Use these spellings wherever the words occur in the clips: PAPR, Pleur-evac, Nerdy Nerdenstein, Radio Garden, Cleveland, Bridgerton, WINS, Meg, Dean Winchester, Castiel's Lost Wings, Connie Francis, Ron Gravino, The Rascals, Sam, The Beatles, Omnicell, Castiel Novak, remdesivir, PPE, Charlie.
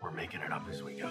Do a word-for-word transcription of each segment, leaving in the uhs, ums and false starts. We're making it up as we go.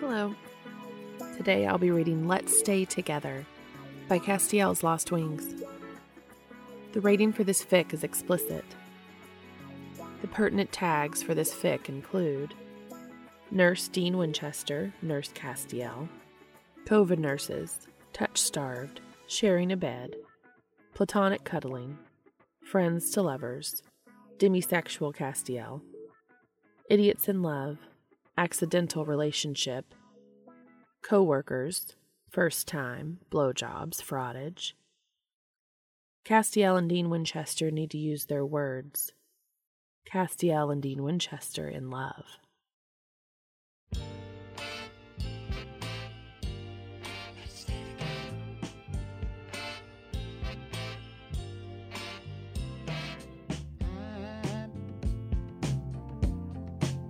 Hello. Today I'll be reading Let's Stay Together by Castiel's Lost Wings. The rating for this fic is explicit. The pertinent tags for this fic include Nurse Dean Winchester, Nurse Castiel, COVID nurses, touch-starved, sharing a bed, platonic cuddling, friends to lovers, demisexual Castiel, idiots in love, accidental relationship, co-workers, first time, blowjobs, fraudage. Castiel and Dean Winchester need to use their words. Castiel and Dean Winchester in love.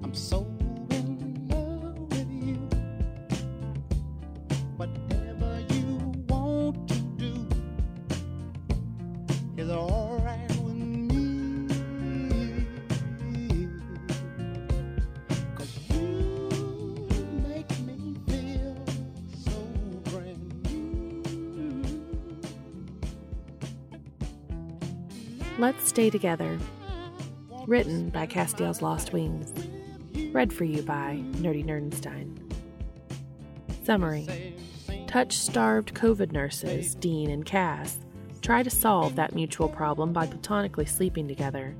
I'm so in love with you. Whatever you want to do is all. Let's Stay Together, written by Castiel's Lost Wings, read for you by Nerdy Nerdenstein. Summary: touch-starved COVID nurses, Dean and Cass, try to solve that mutual problem by platonically sleeping together,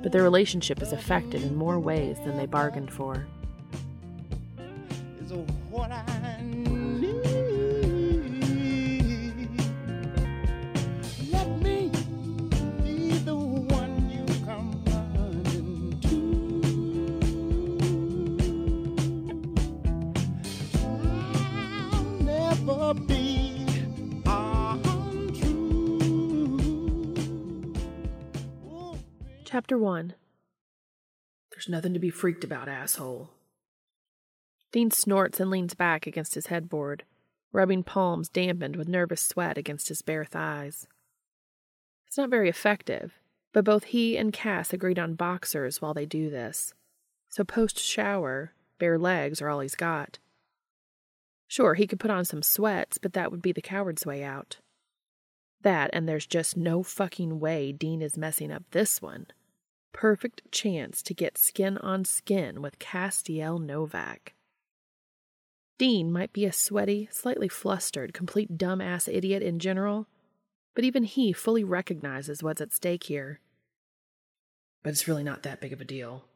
but their relationship is affected in more ways than they bargained for. Chapter one. There's nothing to be freaked about, asshole. Dean snorts and leans back against his headboard, rubbing palms dampened with nervous sweat against his bare thighs. It's not very effective, but both he and Cass agreed on boxers while they do this, so post-shower, bare legs are all he's got. Sure, he could put on some sweats, but that would be the coward's way out. That, and there's just no fucking way Dean is messing up this one. Perfect chance to get skin on skin with Castiel Novak. Dean might be a sweaty, slightly flustered, complete dumbass idiot in general, but even he fully recognizes what's at stake here. But it's really not that big of a deal.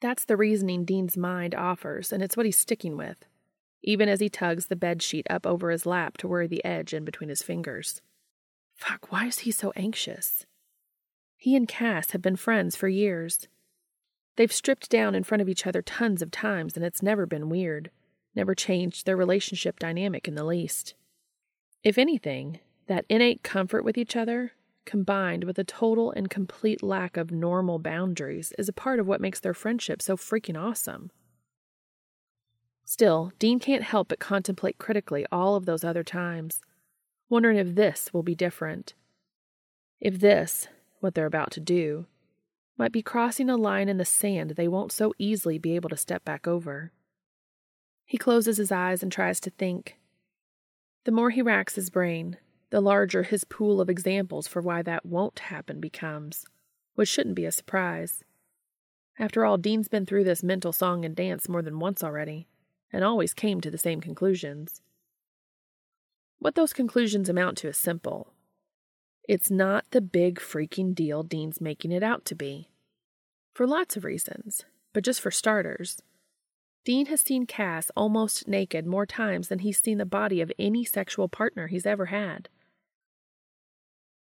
That's the reasoning Dean's mind offers, and it's what he's sticking with, even as he tugs the bedsheet up over his lap to worry the edge in between his fingers. Fuck, why is he so anxious? He and Cass have been friends for years. They've stripped down in front of each other tons of times, and it's never been weird, never changed their relationship dynamic in the least. If anything, that innate comfort with each other, combined with a total and complete lack of normal boundaries, is a part of what makes their friendship so freaking awesome. Still, Dean can't help but contemplate critically all of those other times, wondering if this will be different. If this, what they're about to do, might be crossing a line in the sand they won't so easily be able to step back over. He closes his eyes and tries to think. The more he racks his brain, the larger his pool of examples for why that won't happen becomes, which shouldn't be a surprise. After all, Dean's been through this mental song and dance more than once already, and always came to the same conclusions. What those conclusions amount to is simple. It's not the big freaking deal Dean's making it out to be. For lots of reasons, but just for starters, Dean has seen Cass almost naked more times than he's seen the body of any sexual partner he's ever had.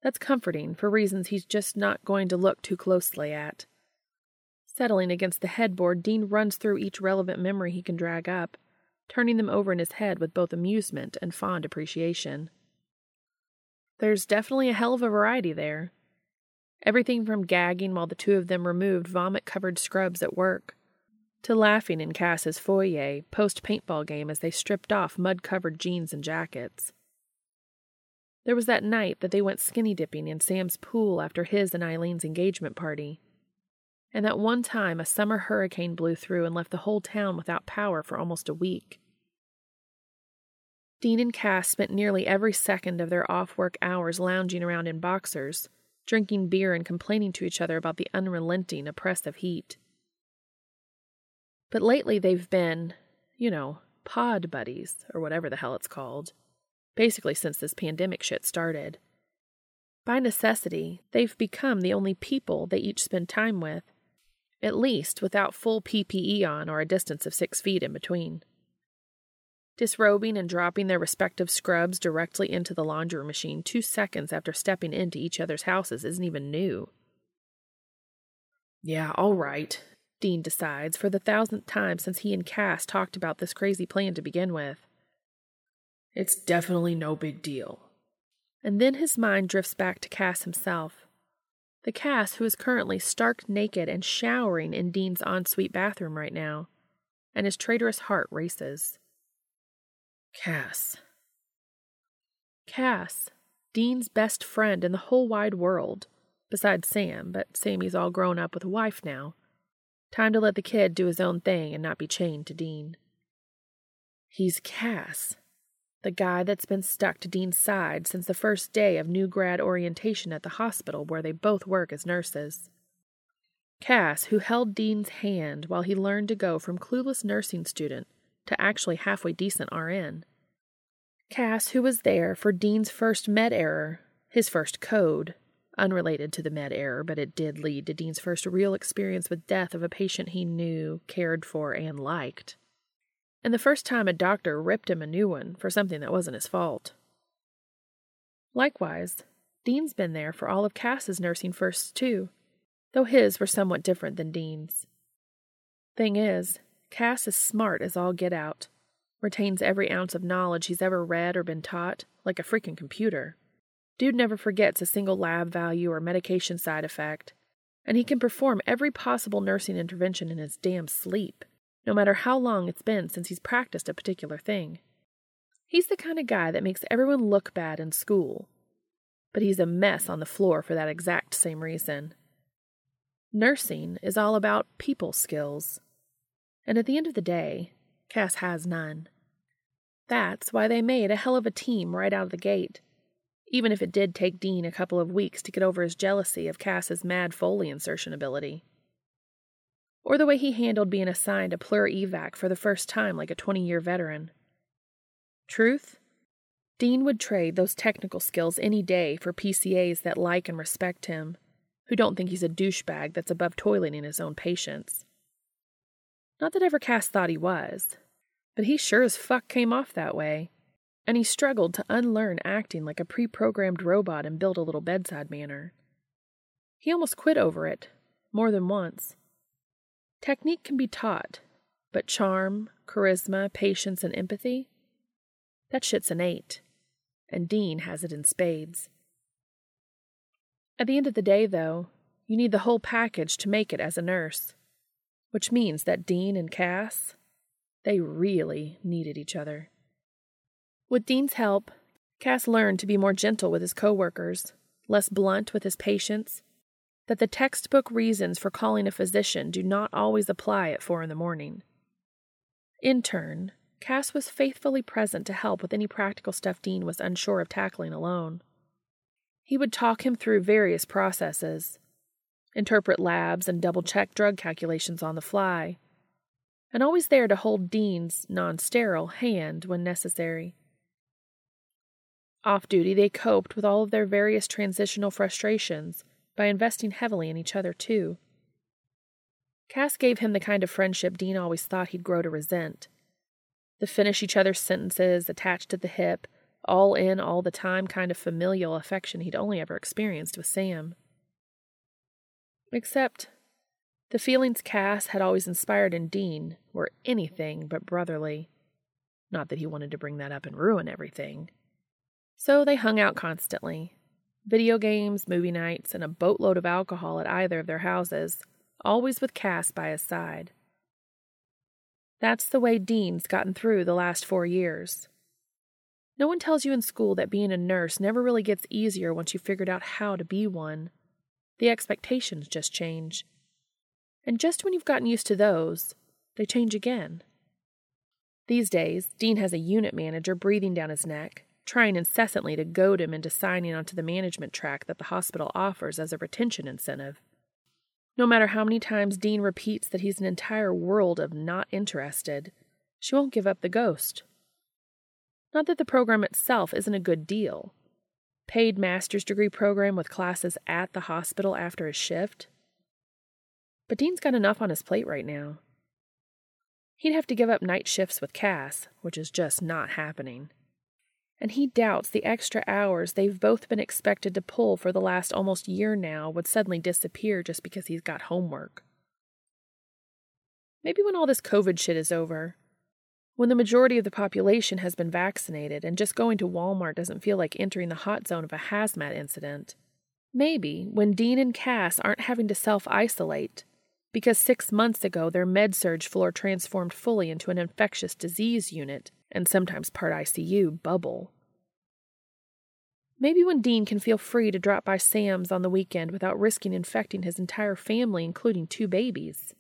That's comforting for reasons he's just not going to look too closely at. Settling against the headboard, Dean runs through each relevant memory he can drag up, turning them over in his head with both amusement and fond appreciation. There's definitely a hell of a variety there. Everything from gagging while the two of them removed vomit-covered scrubs at work, to laughing in Cass's foyer post-paintball game as they stripped off mud-covered jeans and jackets. There was that night that they went skinny dipping in Sam's pool after his and Eileen's engagement party, and that one time a summer hurricane blew through and left the whole town without power for almost a week. Dean and Cass spent nearly every second of their off-work hours lounging around in boxers, drinking beer and complaining to each other about the unrelenting, oppressive heat. But lately they've been, you know, pod buddies, or whatever the hell it's called, basically since this pandemic shit started. By necessity, they've become the only people they each spend time with, at least without full P P E on or a distance of six feet in between. Disrobing and dropping their respective scrubs directly into the laundry machine two seconds after stepping into each other's houses isn't even new. Yeah, all right, Dean decides for the thousandth time since he and Cass talked about this crazy plan to begin with. It's definitely no big deal. And then his mind drifts back to Cass himself. The Cass who is currently stark naked and showering in Dean's ensuite bathroom right now, and his traitorous heart races. Cass. Cass, Dean's best friend in the whole wide world, besides Sam, but Sammy's all grown up with a wife now. Time to let the kid do his own thing and not be chained to Dean. He's Cass, the guy that's been stuck to Dean's side since the first day of new grad orientation at the hospital where they both work as nurses. Cass, who held Dean's hand while he learned to go from clueless nursing student to actually halfway decent R N. Cass, who was there for Dean's first med error, his first code, unrelated to the med error, but it did lead to Dean's first real experience with death of a patient he knew, cared for, and liked. And the first time a doctor ripped him a new one for something that wasn't his fault. Likewise, Dean's been there for all of Cass's nursing firsts too, though his were somewhat different than Dean's. Thing is, Cass is smart as all get out, retains every ounce of knowledge he's ever read or been taught, like a freaking computer. Dude never forgets a single lab value or medication side effect, and he can perform every possible nursing intervention in his damn sleep, no matter how long it's been since he's practiced a particular thing. He's the kind of guy that makes everyone look bad in school, but he's a mess on the floor for that exact same reason. Nursing is all about people skills. And at the end of the day, Cass has none. That's why they made a hell of a team right out of the gate, even if it did take Dean a couple of weeks to get over his jealousy of Cass's mad Foley insertion ability. Or the way he handled being assigned a pleur-evac for the first time like a twenty-year veteran. Truth? Dean would trade those technical skills any day for P C As that like and respect him, who don't think he's a douchebag that's above toileting his own patients. Not that ever Cass thought he was, but he sure as fuck came off that way, and he struggled to unlearn acting like a pre-programmed robot and build a little bedside manner. He almost quit over it, more than once. Technique can be taught, but charm, charisma, patience, and empathy? That shit's innate, and Dean has it in spades. At the end of the day, though, you need the whole package to make it as a nurse. Which means that Dean and Cass, they really needed each other. With Dean's help, Cass learned to be more gentle with his coworkers, less blunt with his patients, that the textbook reasons for calling a physician do not always apply at four in the morning. In turn, Cass was faithfully present to help with any practical stuff Dean was unsure of tackling alone. He would talk him through various processes, interpret labs and double-check drug calculations on the fly, and always there to hold Dean's non-sterile hand when necessary. Off duty, they coped with all of their various transitional frustrations by investing heavily in each other, too. Cass gave him the kind of friendship Dean always thought he'd grow to resent. The finish each other's sentences, attached at the hip, all in all the time kind of familial affection he'd only ever experienced with Sam. Except, the feelings Cass had always inspired in Dean were anything but brotherly. Not that he wanted to bring that up and ruin everything. So they hung out constantly. Video games, movie nights, and a boatload of alcohol at either of their houses, always with Cass by his side. That's the way Dean's gotten through the last four years. No one tells you in school that being a nurse never really gets easier once you've figured out how to be one. The expectations just change. And just when you've gotten used to those, they change again. These days, Dean has a unit manager breathing down his neck, trying incessantly to goad him into signing onto the management track that the hospital offers as a retention incentive. No matter how many times Dean repeats that he's an entire world of not interested, she won't give up the ghost. Not that the program itself isn't a good deal. Paid master's degree program with classes at the hospital after his shift. But Dean's got enough on his plate right now. He'd have to give up night shifts with Cass, which is just not happening. And he doubts the extra hours they've both been expected to pull for the last almost year now would suddenly disappear just because he's got homework. Maybe when all this COVID shit is over, when the majority of the population has been vaccinated and just going to Walmart doesn't feel like entering the hot zone of a hazmat incident, maybe when Dean and Cass aren't having to self-isolate because six months ago their med-surg floor transformed fully into an infectious disease unit and sometimes part I C U bubble. Maybe when Dean can feel free to drop by Sam's on the weekend without risking infecting his entire family, including two babies.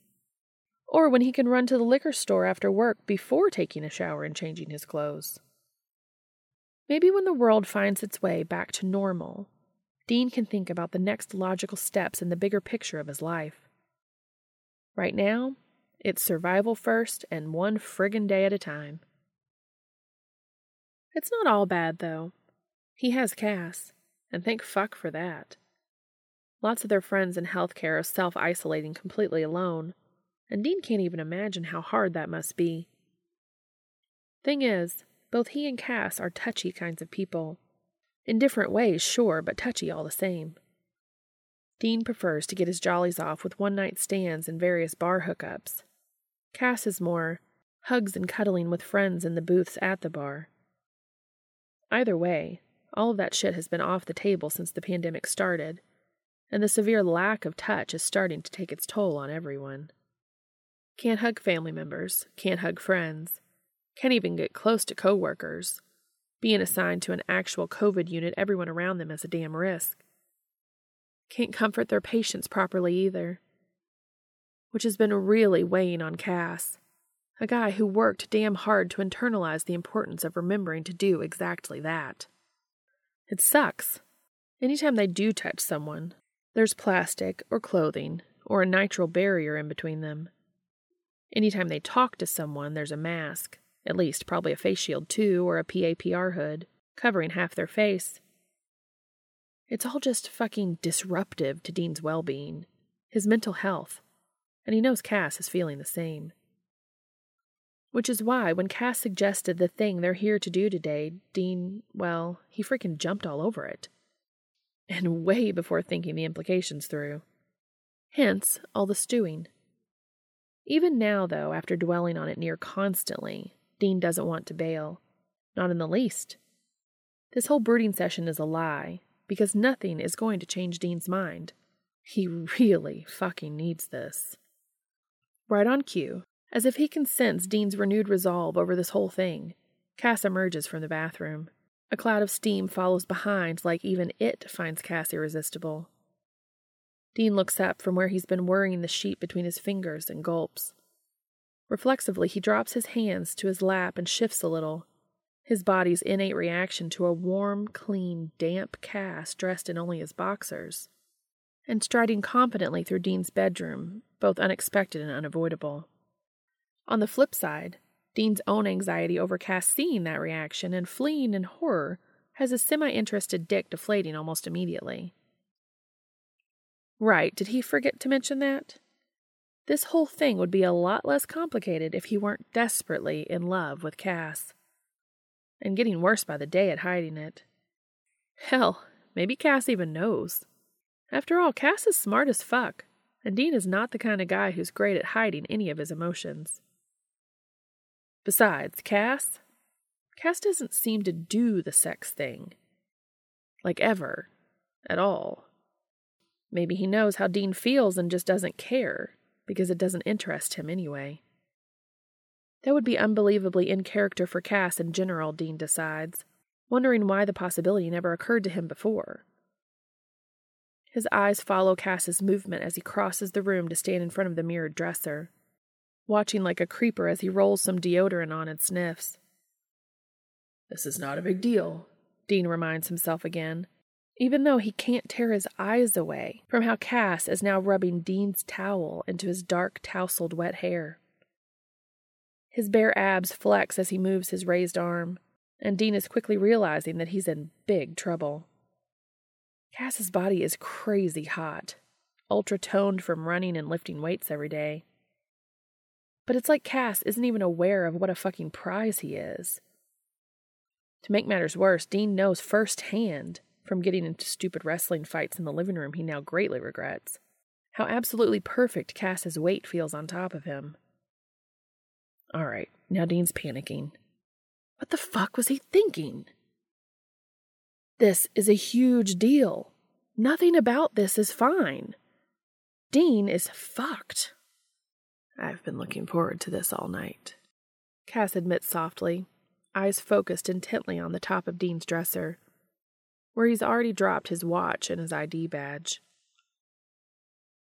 Or when he can run to the liquor store after work before taking a shower and changing his clothes. Maybe when the world finds its way back to normal, Dean can think about the next logical steps in the bigger picture of his life. Right now, it's survival first and one friggin' day at a time. It's not all bad, though. He has Cass, and thank fuck for that. Lots of their friends in healthcare are self-isolating completely alone, and Dean can't even imagine how hard that must be. Thing is, both he and Cass are touchy kinds of people. In different ways, sure, but touchy all the same. Dean prefers to get his jollies off with one-night stands and various bar hookups. Cass is more hugs and cuddling with friends in the booths at the bar. Either way, all of that shit has been off the table since the pandemic started, and the severe lack of touch is starting to take its toll on everyone. Can't hug family members, can't hug friends, can't even get close to coworkers, being assigned to an actual COVID unit everyone around them is a damn risk. Can't comfort their patients properly either, which has been really weighing on Cass. A guy who worked damn hard to internalize the importance of remembering to do exactly that. It sucks. Anytime they do touch someone, there's plastic or clothing or a nitrile barrier in between them. Anytime they talk to someone, there's a mask, at least probably a face shield too or a P A P R hood, covering half their face. It's all just fucking disruptive to Dean's well-being, his mental health, and he knows Cass is feeling the same. Which is why, when Cass suggested the thing they're here to do today, Dean, well, he freaking jumped all over it. And way before thinking the implications through. Hence, all the stewing. Even now, though, after dwelling on it near constantly, Dean doesn't want to bail. Not in the least. This whole brooding session is a lie, because nothing is going to change Dean's mind. He really fucking needs this. Right on cue. As if he can sense Dean's renewed resolve over this whole thing, Cass emerges from the bathroom. A cloud of steam follows behind, like even it finds Cass irresistible. Dean looks up from where he's been worrying the sheet between his fingers and gulps. Reflexively, he drops his hands to his lap and shifts a little, his body's innate reaction to a warm, clean, damp Cass dressed in only his boxers, and striding confidently through Dean's bedroom, both unexpected and unavoidable. On the flip side, Dean's own anxiety over Cass seeing that reaction and fleeing in horror has a semi-interested dick deflating almost immediately. Right, did he forget to mention that? This whole thing would be a lot less complicated if he weren't desperately in love with Cass. And getting worse by the day at hiding it. Hell, maybe Cass even knows. After all, Cass is smart as fuck, and Dean is not the kind of guy who's great at hiding any of his emotions. Besides, Cass? Cass doesn't seem to do the sex thing. Like ever. At all. Maybe he knows how Dean feels and just doesn't care, because it doesn't interest him anyway. That would be unbelievably in character for Cass in general, Dean decides, wondering why the possibility never occurred to him before. His eyes follow Cass's movement as he crosses the room to stand in front of the mirrored dresser, watching like a creeper as he rolls some deodorant on and sniffs. This is not a big deal, Dean reminds himself again, even though he can't tear his eyes away from how Cass is now rubbing Dean's towel into his dark, tousled wet hair. His bare abs flex as he moves his raised arm, and Dean is quickly realizing that he's in big trouble. Cass's body is crazy hot, ultra-toned from running and lifting weights every day. But it's like Cass isn't even aware of what a fucking prize he is. To make matters worse, Dean knows firsthand, from getting into stupid wrestling fights in the living room he now greatly regrets, how absolutely perfect Cass's weight feels on top of him. All right, now Dean's panicking. What the fuck was he thinking? This is a huge deal. Nothing about this is fine. Dean is fucked. I've been looking forward to this all night, Cass admits softly, eyes focused intently on the top of Dean's dresser, where he's already dropped his watch and his I D badge.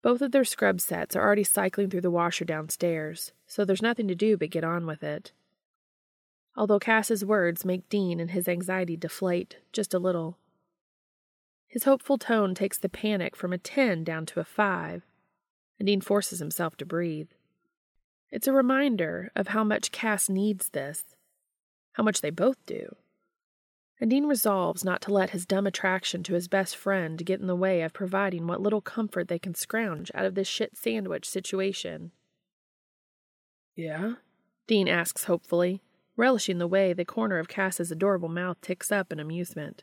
Both of their scrub sets are already cycling through the washer downstairs, so there's nothing to do but get on with it. Although Cass's words make Dean and his anxiety deflate just a little. His hopeful tone takes the panic from a ten down to a five, and Dean forces himself to breathe. It's a reminder of how much Cass needs this, how much they both do. And Dean resolves not to let his dumb attraction to his best friend get in the way of providing what little comfort they can scrounge out of this shit sandwich situation. Yeah? Dean asks hopefully, relishing the way the corner of Cass's adorable mouth ticks up in amusement.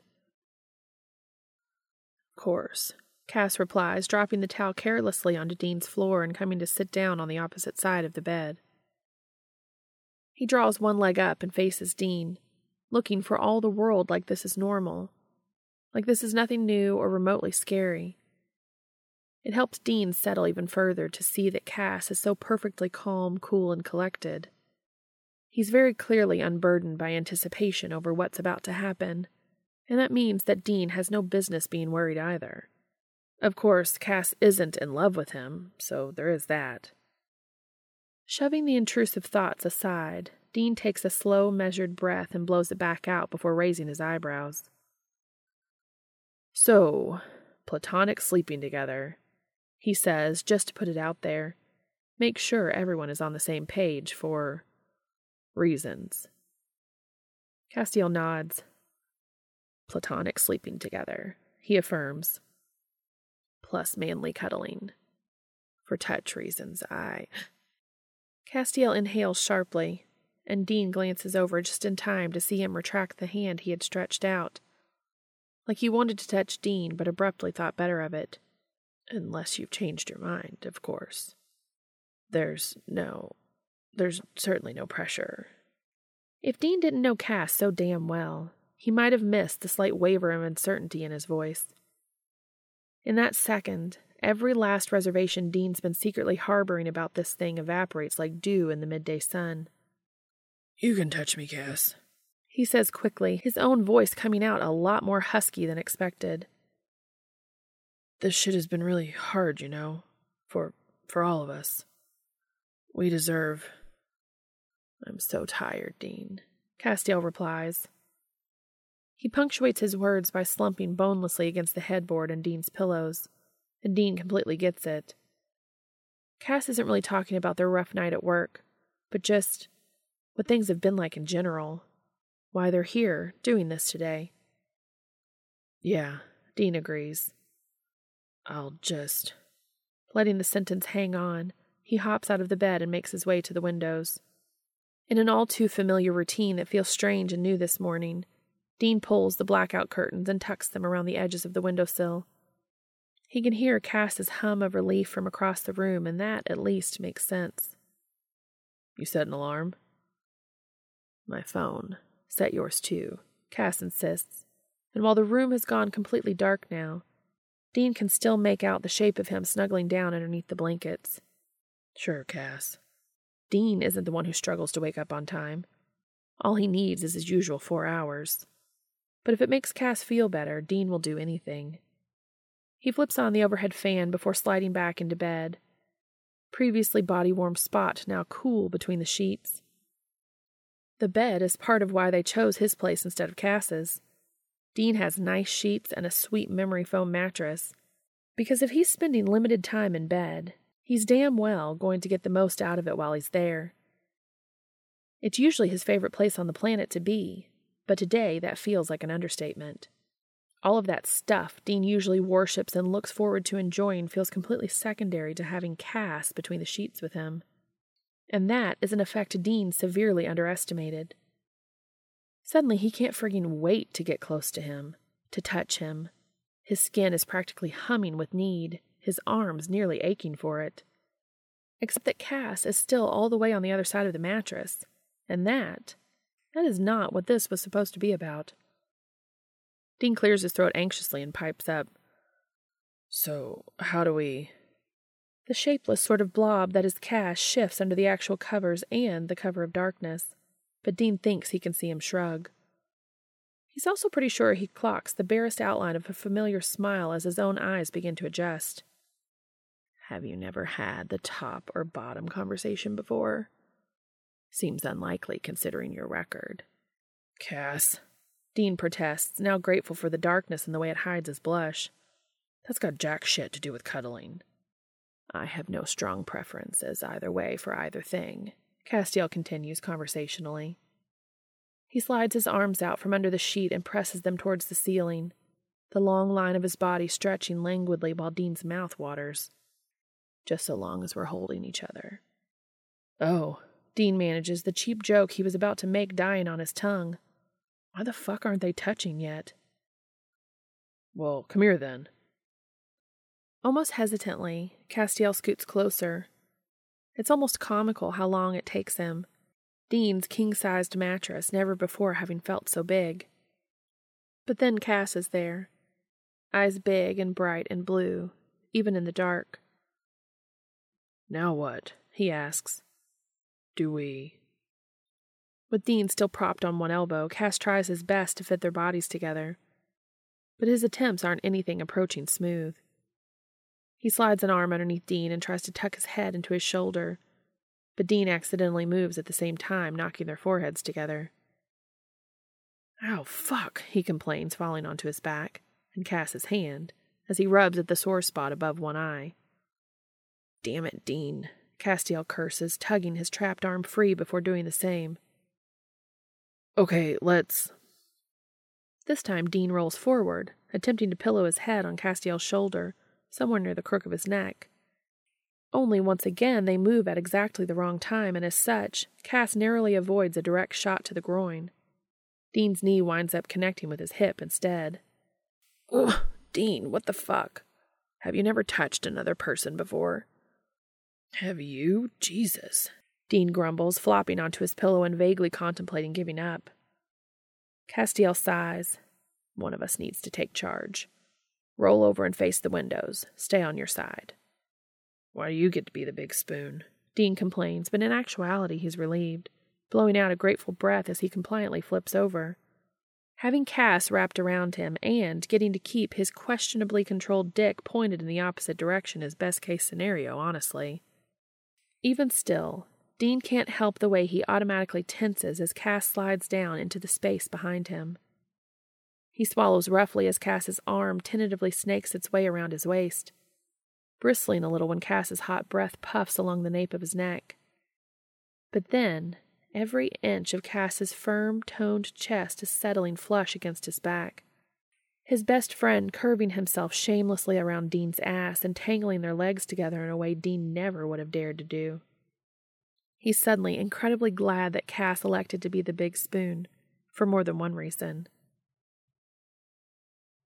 Of course, Cass replies, dropping the towel carelessly onto Dean's floor and coming to sit down on the opposite side of the bed. He draws one leg up and faces Dean, looking for all the world like this is normal, like this is nothing new or remotely scary. It helps Dean settle even further to see that Cass is so perfectly calm, cool, and collected. He's very clearly unburdened by anticipation over what's about to happen, and that means that Dean has no business being worried either. Of course, Cass isn't in love with him, so there is that. Shoving the intrusive thoughts aside, Dean takes a slow, measured breath and blows it back out before raising his eyebrows. So, platonic sleeping together, he says, just to put it out there. Make sure everyone is on the same page for reasons. Castiel nods. Platonic sleeping together, he affirms. Plus manly cuddling. For touch reasons, I... Castiel inhales sharply, and Dean glances over just in time to see him retract the hand he had stretched out. Like he wanted to touch Dean, but abruptly thought better of it. Unless you've changed your mind, of course. There's no... There's certainly no pressure. If Dean didn't know Cass so damn well, he might have missed the slight waver of uncertainty in his voice. In that second, every last reservation Dean's been secretly harboring about this thing evaporates like dew in the midday sun. You can touch me, Cass, he says quickly, his own voice coming out a lot more husky than expected. This shit has been really hard, you know, for for all of us. We deserve... I'm so tired, Dean, Castiel replies. He punctuates his words by slumping bonelessly against the headboard and Dean's pillows, and Dean completely gets it. Cass isn't really talking about their rough night at work, but just... what things have been like in general, why they're here, doing this today, Yeah, Dean agrees. I'll just... Letting the sentence hang on, he hops out of the bed and makes his way to the windows. In an all-too-familiar routine that feels strange and new this morning, Dean pulls the blackout curtains and tucks them around the edges of the windowsill. He can hear Cass's hum of relief from across the room, and that, at least, makes sense. You set an alarm? My phone. Set yours, too, Cass insists, and while the room has gone completely dark now, Dean can still make out the shape of him snuggling down underneath the blankets. Sure, Cass. Dean isn't the one who struggles to wake up on time. All he needs is his usual four hours. But if it makes Cass feel better, Dean will do anything. He flips on the overhead fan before sliding back into bed. Previously body-warm spot now cool between the sheets. The bed is part of why they chose his place instead of Cass's. Dean has nice sheets and a sweet memory foam mattress, because if he's spending limited time in bed, he's damn well going to get the most out of it while he's there. It's usually his favorite place on the planet to be, but today that feels like an understatement. All of that stuff Dean usually worships and looks forward to enjoying feels completely secondary to having Cass between the sheets with him. And that is an effect Dean severely underestimated. Suddenly he can't friggin' wait to get close to him, to touch him. His skin is practically humming with need, his arms nearly aching for it. Except that Cass is still all the way on the other side of the mattress, and that, that is not what this was supposed to be about. Dean clears his throat anxiously and pipes up. So, how do we... The shapeless sort of blob that is Cass shifts under the actual covers and the cover of darkness, but Dean thinks he can see him shrug. He's also pretty sure he clocks the barest outline of a familiar smile as his own eyes begin to adjust. Have you never had the top or bottom conversation before? Seems unlikely considering your record. Cass, Dean protests, now grateful for the darkness and the way it hides his blush. That's got jack shit to do with cuddling. I have no strong preferences either way for either thing, Castiel continues conversationally. He slides his arms out from under the sheet and presses them towards the ceiling, the long line of his body stretching languidly while Dean's mouth waters. Just so long as we're holding each other. Oh, Dean manages the cheap joke he was about to make dying on his tongue. Why the fuck aren't they touching yet? Well, come here then. Almost hesitantly, Castiel scoots closer. It's almost comical how long it takes him, Dean's king-sized mattress never before having felt so big. But then Cass is there, eyes big and bright and blue, even in the dark. Now what? He asks. Do we... With Dean still propped on one elbow, Cass tries his best to fit their bodies together, but his attempts aren't anything approaching smooth. He slides an arm underneath Dean and tries to tuck his head into his shoulder, but Dean accidentally moves at the same time, knocking their foreheads together. Ow, fuck, he complains, falling onto his back, and Cass's hand, as he rubs at the sore spot above one eye. Damn it, Dean, Castiel curses, tugging his trapped arm free before doing the same. Okay, let's... This time Dean rolls forward, attempting to pillow his head on Castiel's shoulder, somewhere near the crook of his neck. Only once again they move at exactly the wrong time, and as such, Cass narrowly avoids a direct shot to the groin. Dean's knee winds up connecting with his hip instead. Ugh, Dean, what the fuck? Have you never touched another person before? Have you? Jesus. Dean grumbles, flopping onto his pillow and vaguely contemplating giving up. Castiel sighs. One of us needs to take charge. Roll over and face the windows. Stay on your side. Why do you get to be the big spoon? Dean complains, but in actuality he's relieved, blowing out a grateful breath as he compliantly flips over. Having Cass wrapped around him and getting to keep his questionably controlled dick pointed in the opposite direction is best-case scenario, honestly. Even still, Dean can't help the way he automatically tenses as Cass slides down into the space behind him. He swallows roughly as Cass's arm tentatively snakes its way around his waist, bristling a little when Cass's hot breath puffs along the nape of his neck. But then, every inch of Cass's firm, toned chest is settling flush against his back, his best friend curving himself shamelessly around Dean's ass and tangling their legs together in a way Dean never would have dared to do. He's suddenly incredibly glad that Cass elected to be the big spoon, for more than one reason.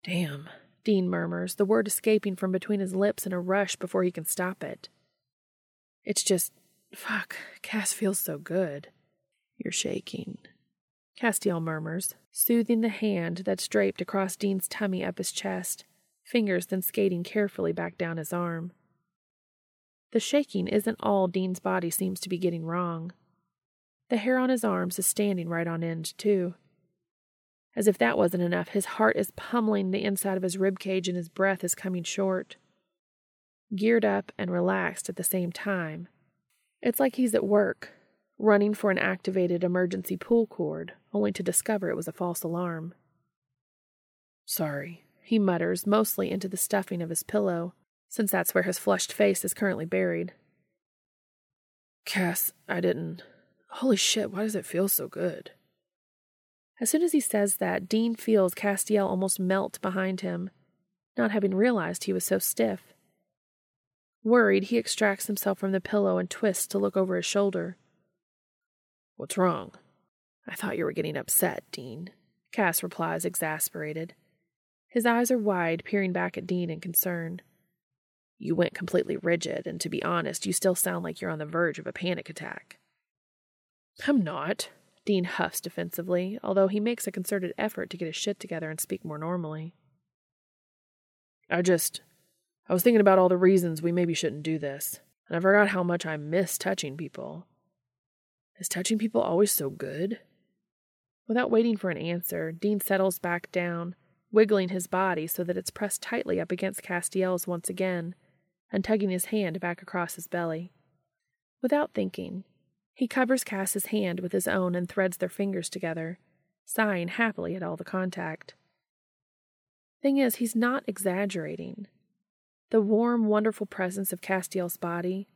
Damn, Dean murmurs, the word escaping from between his lips in a rush before he can stop it. It's just, fuck, Cass feels so good. You're shaking, Castiel murmurs, soothing the hand that's draped across Dean's tummy up his chest, fingers then skating carefully back down his arm. The shaking isn't all Dean's body seems to be getting wrong. The hair on his arms is standing right on end, too. As if that wasn't enough, his heart is pummeling the inside of his ribcage and his breath is coming short. Geared up and relaxed at the same time. It's like he's at work, running for an activated emergency pull cord, only to discover it was a false alarm. Sorry, he mutters, mostly into the stuffing of his pillow, since that's where his flushed face is currently buried. Cass, I didn't... Holy shit, why does it feel so good? As soon as he says that, Dean feels Castiel almost melt behind him, not having realized he was so stiff. Worried, he extracts himself from the pillow and twists to look over his shoulder. What's wrong? I thought you were getting upset, Dean, Cass replies, exasperated. His eyes are wide, peering back at Dean in concern. You went completely rigid, and to be honest, you still sound like you're on the verge of a panic attack. I'm not, Dean huffs defensively, although he makes a concerted effort to get his shit together and speak more normally. I just... I was thinking about all the reasons we maybe shouldn't do this, and I forgot how much I miss touching people. Is touching people always so good? Without waiting for an answer, Dean settles back down, wiggling his body so that it's pressed tightly up against Castiel's once again, and tugging his hand back across his belly. Without thinking, he covers Cass's hand with his own and threads their fingers together, sighing happily at all the contact. Thing is, he's not exaggerating. The warm, wonderful presence of Castiel's body,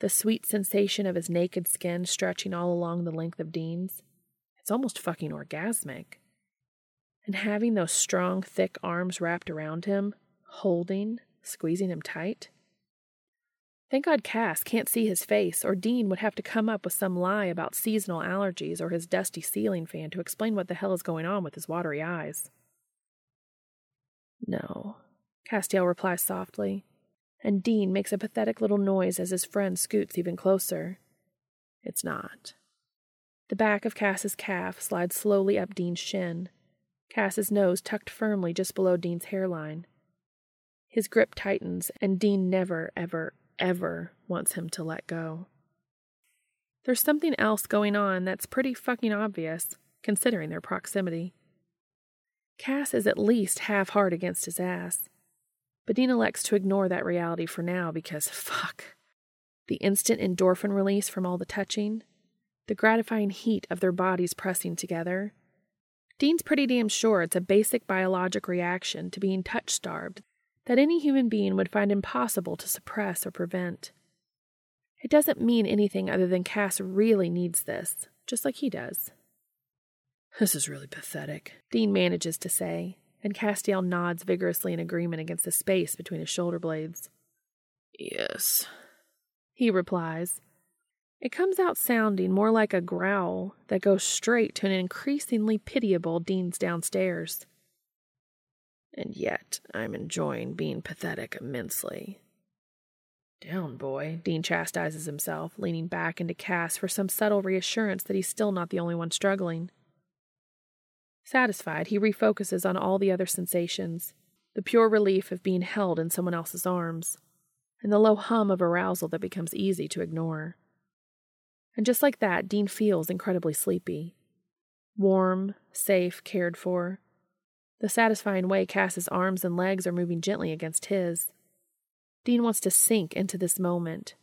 the sweet sensation of his naked skin stretching all along the length of Dean's. It's almost fucking orgasmic. And having those strong, thick arms wrapped around him, holding, squeezing him tight. Thank God Cass can't see his face, or Dean would have to come up with some lie about seasonal allergies or his dusty ceiling fan to explain what the hell is going on with his watery eyes. No, Castiel replies softly, and Dean makes a pathetic little noise as his friend scoots even closer. It's not. The back of Cass's calf slides slowly up Dean's shin, Cass's nose tucked firmly just below Dean's hairline. His grip tightens, and Dean never, ever, ever wants him to let go. There's something else going on that's pretty fucking obvious, considering their proximity. Cass is at least half hard against his ass. But Dean elects to ignore that reality for now because, fuck, the instant endorphin release from all the touching, the gratifying heat of their bodies pressing together. Dean's pretty damn sure it's a basic biologic reaction to being touch-starved that any human being would find impossible to suppress or prevent. It doesn't mean anything other than Cass really needs this, just like he does. This is really pathetic, Dean manages to say, and Castiel nods vigorously in agreement against the space between his shoulder blades. Yes, he replies. It comes out sounding more like a growl that goes straight to an increasingly pitiable Dean's downstairs. And yet, I'm enjoying being pathetic immensely. Down, boy, Dean chastises himself, leaning back into Cass for some subtle reassurance that he's still not the only one struggling. Satisfied, he refocuses on all the other sensations, the pure relief of being held in someone else's arms, and the low hum of arousal that becomes easy to ignore. And just like that, Dean feels incredibly sleepy. Warm, safe, cared for. The satisfying way Cass's arms and legs are moving gently against his. Dean wants to sink into this moment,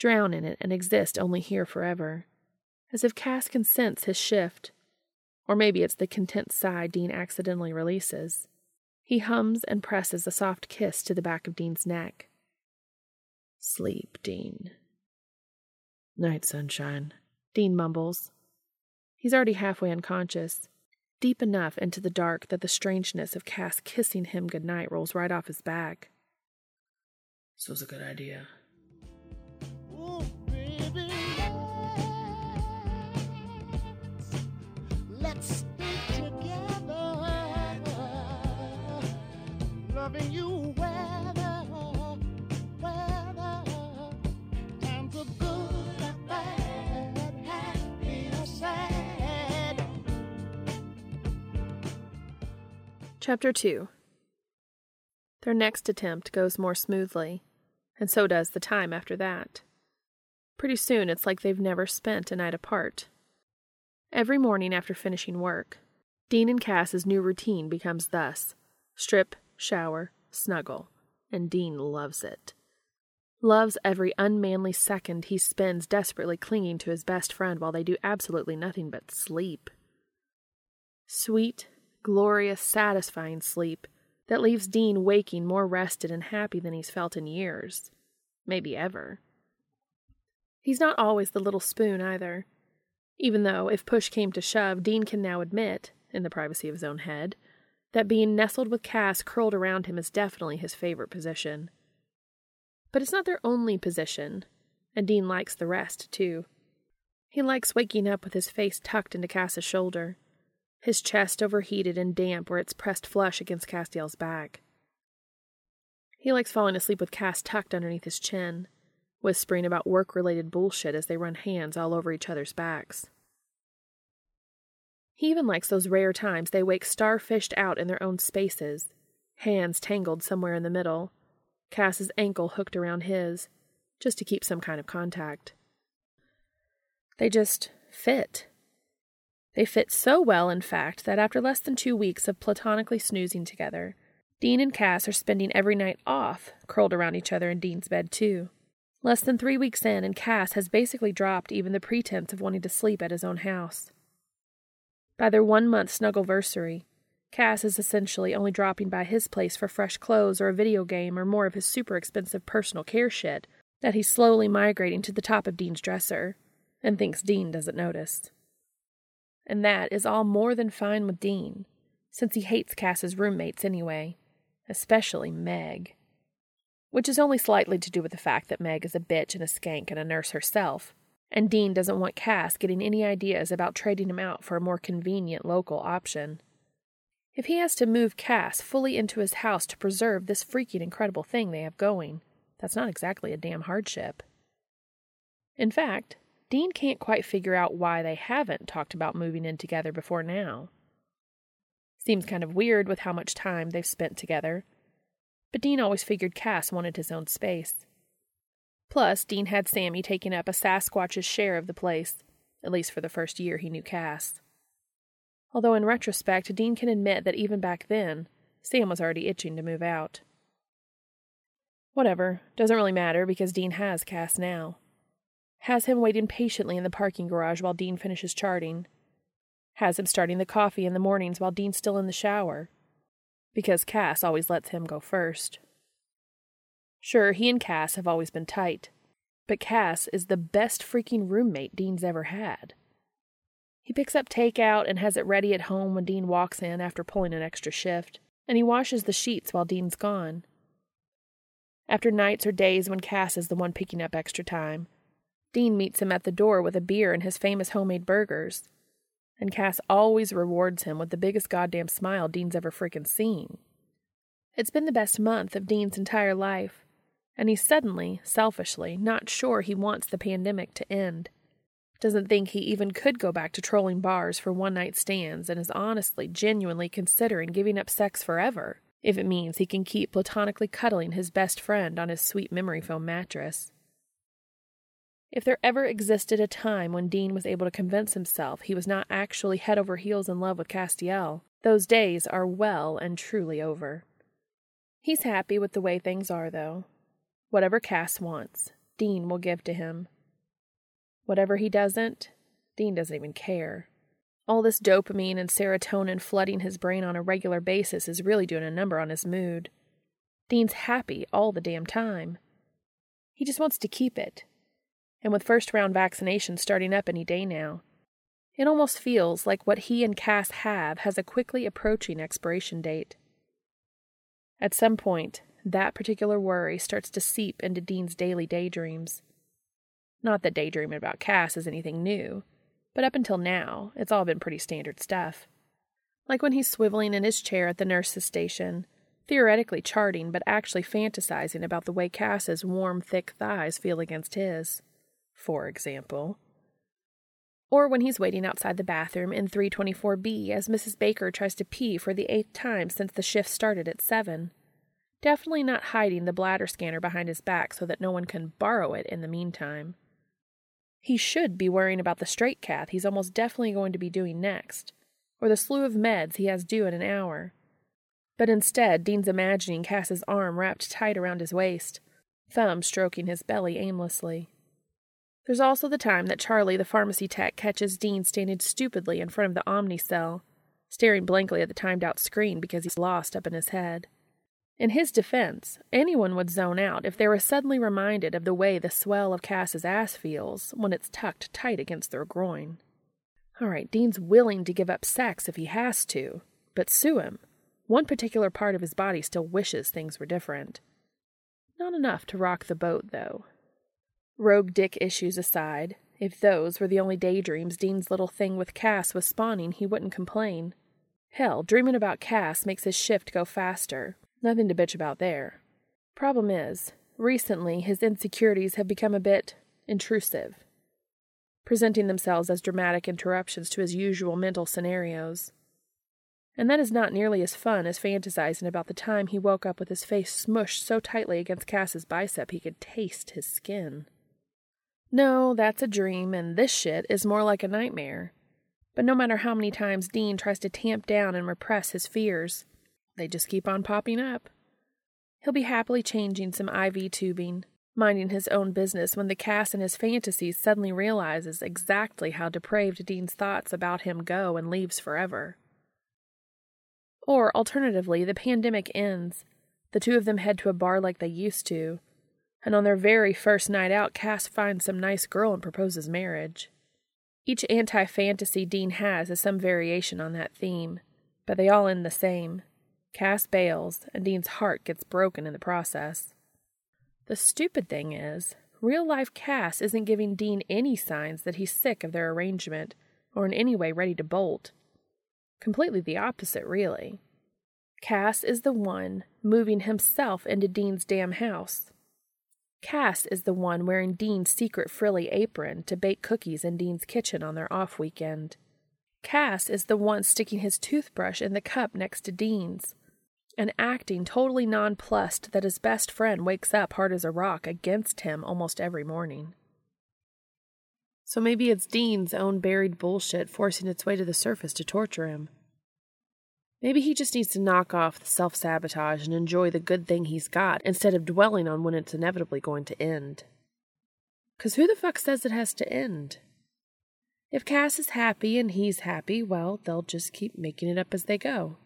drown in it and exist only here forever, as if Cass can sense his shift. Or maybe it's the content sigh Dean accidentally releases. He hums and presses a soft kiss to the back of Dean's neck. Sleep, Dean. Night, sunshine, Dean mumbles. He's already halfway unconscious, deep enough into the dark that the strangeness of Cass kissing him goodnight rolls right off his back. This was a good idea. Ooh, baby, let's stay together, loving you well, well, times are good, not bad, happy or sad. Chapter two. Their next attempt goes more smoothly, and so does the time after that. Pretty soon it's like they've never spent a night apart. Every morning after finishing work, Dean and Cass's new routine becomes thus: strip, shower, snuggle, and Dean loves it. Loves every unmanly second he spends desperately clinging to his best friend while they do absolutely nothing but sleep. Sweet, glorious, satisfying sleep that leaves Dean waking more rested and happy than he's felt in years, maybe ever. He's not always the little spoon either, even though, if push came to shove, Dean can now admit, in the privacy of his own head, that being nestled with Cass curled around him is definitely his favorite position. But it's not their only position, and Dean likes the rest, too. He likes waking up with his face tucked into Cass's shoulder, his chest overheated and damp where it's pressed flush against Castiel's back. He likes falling asleep with Cass tucked underneath his chin, whispering about work-related bullshit as they run hands all over each other's backs. He even likes those rare times they wake starfished out in their own spaces, hands tangled somewhere in the middle, Cass's ankle hooked around his, just to keep some kind of contact. They just fit. They fit so well, in fact, that after less than two weeks of platonically snoozing together, Dean and Cass are spending every night off, curled around each other in Dean's bed, too. Less than three weeks in, and Cass has basically dropped even the pretense of wanting to sleep at his own house. By their one-month snuggleversary, Cass is essentially only dropping by his place for fresh clothes or a video game or more of his super-expensive personal care shit that he's slowly migrating to the top of Dean's dresser, and thinks Dean doesn't notice. And that is all more than fine with Dean, since he hates Cass's roommates anyway, especially Meg. Which is only slightly to do with the fact that Meg is a bitch and a skank and a nurse herself, and Dean doesn't want Cass getting any ideas about trading him out for a more convenient local option. If he has to move Cass fully into his house to preserve this freaking incredible thing they have going, that's not exactly a damn hardship. In fact, Dean can't quite figure out why they haven't talked about moving in together before now. Seems kind of weird with how much time they've spent together, but Dean always figured Cass wanted his own space. Plus, Dean had Sammy taking up a Sasquatch's share of the place, at least for the first year he knew Cass. Although in retrospect, Dean can admit that even back then, Sam was already itching to move out. Whatever, doesn't really matter because Dean has Cass now. Has him waiting patiently in the parking garage while Dean finishes charting. Has him starting the coffee in the mornings while Dean's still in the shower, because Cass always lets him go first. Sure, he and Cass have always been tight, but Cass is the best freaking roommate Dean's ever had. He picks up takeout and has it ready at home when Dean walks in after pulling an extra shift, and he washes the sheets while Dean's gone. After nights or days when Cass is the one picking up extra time, Dean meets him at the door with a beer and his famous homemade burgers, and Cass always rewards him with the biggest goddamn smile Dean's ever frickin' seen. It's been the best month of Dean's entire life, and he's suddenly, selfishly, not sure he wants the pandemic to end. Doesn't think he even could go back to trolling bars for one-night stands, and is honestly, genuinely considering giving up sex forever, if it means he can keep platonically cuddling his best friend on his sweet memory foam mattress. If there ever existed a time when Dean was able to convince himself he was not actually head over heels in love with Castiel, those days are well and truly over. He's happy with the way things are, though. Whatever Cass wants, Dean will give to him. Whatever he doesn't, Dean doesn't even care. All this dopamine and serotonin flooding his brain on a regular basis is really doing a number on his mood. Dean's happy all the damn time. He just wants to keep it. And with first-round vaccinations starting up any day now, It almost feels like what he and Cass have has a quickly approaching expiration date. At some point, that particular worry starts to seep into Dean's daily daydreams. Not that daydreaming about Cass is anything new, but up until now, it's all been pretty standard stuff. Like when he's swiveling in his chair at the nurse's station, theoretically charting but actually fantasizing about the way Cass's warm, thick thighs feel against his, for example. Or when he's waiting outside the bathroom in three twenty-four B as Missus Baker tries to pee for the eighth time since the shift started at seven. Definitely not hiding the bladder scanner behind his back so that no one can borrow it in the meantime. He should be worrying about the straight cath he's almost definitely going to be doing next, or the slew of meds he has due in an hour. But instead, Dean's imagining Cass's arm wrapped tight around his waist, thumb stroking his belly aimlessly. There's also the time that Charlie, the pharmacy tech, catches Dean standing stupidly in front of the Omnicell, staring blankly at the timed-out screen because he's lost up in his head. In his defense, anyone would zone out if they were suddenly reminded of the way the swell of Cass's ass feels when it's tucked tight against their groin. All right, Dean's willing to give up sex if he has to, but sue him. One particular part of his body still wishes things were different. Not enough to rock the boat, though. Rogue dick issues aside, if those were the only daydreams Dean's little thing with Cass was spawning, he wouldn't complain. Hell, dreaming about Cass makes his shift go faster. Nothing to bitch about there. Problem is, recently his insecurities have become a bit intrusive, presenting themselves as dramatic interruptions to his usual mental scenarios. And that is not nearly as fun as fantasizing about the time he woke up with his face smushed so tightly against Cass's bicep he could taste his skin. No, that's a dream, and this shit is more like a nightmare. But no matter how many times Dean tries to tamp down and repress his fears, they just keep on popping up. He'll be happily changing some I V tubing, minding his own business when the Cass in his fantasies suddenly realizes exactly how depraved Dean's thoughts about him go and leaves forever. Or, alternatively, the pandemic ends. The two of them head to a bar like they used to, and on their very first night out, Cass finds some nice girl and proposes marriage. Each anti-fantasy Dean has is some variation on that theme, but they all end the same. Cass bails, and Dean's heart gets broken in the process. The stupid thing is, real-life Cass isn't giving Dean any signs that he's sick of their arrangement or in any way ready to bolt. Completely the opposite, really. Cass is the one moving himself into Dean's damn house. Cass is the one wearing Dean's secret frilly apron to bake cookies in Dean's kitchen on their off weekend. Cass is the one sticking his toothbrush in the cup next to Dean's, and acting totally nonplussed that his best friend wakes up hard as a rock against him almost every morning. So maybe it's Dean's own buried bullshit forcing its way to the surface to torture him. Maybe he just needs to knock off the self-sabotage and enjoy the good thing he's got instead of dwelling on when it's inevitably going to end. 'Cause who the fuck says it has to end? If Cass is happy and he's happy, well, they'll just keep making it up as they go.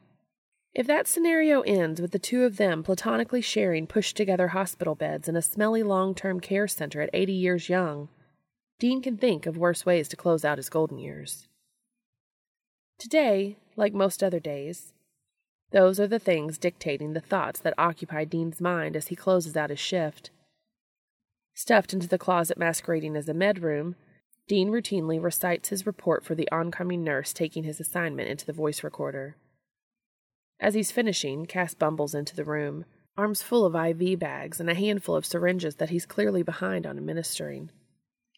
If that scenario ends with the two of them platonically sharing pushed-together hospital beds in a smelly long-term care center at eighty years young, Dean can think of worse ways to close out his golden years. Today, like most other days, those are the things dictating the thoughts that occupy Dean's mind as he closes out his shift. Stuffed into the closet masquerading as a med room, Dean routinely recites his report for the oncoming nurse taking his assignment into the voice recorder. As he's finishing, Cass bumbles into the room, arms full of I V bags and a handful of syringes that he's clearly behind on administering.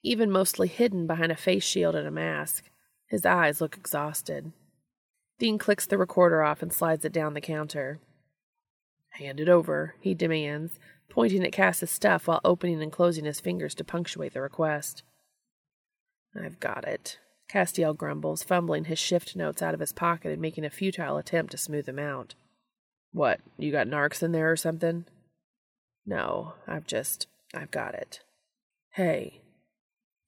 Even mostly hidden behind a face shield and a mask, his eyes look exhausted. Dean clicks the recorder off and slides it down the counter. "Hand it over," he demands, pointing at Cass's stuff while opening and closing his fingers to punctuate the request. "I've got it," Castiel grumbles, fumbling his shift notes out of his pocket and making a futile attempt to smooth them out. "What, you got narcs in there or something?" "No, I've just, I've got it." "Hey,"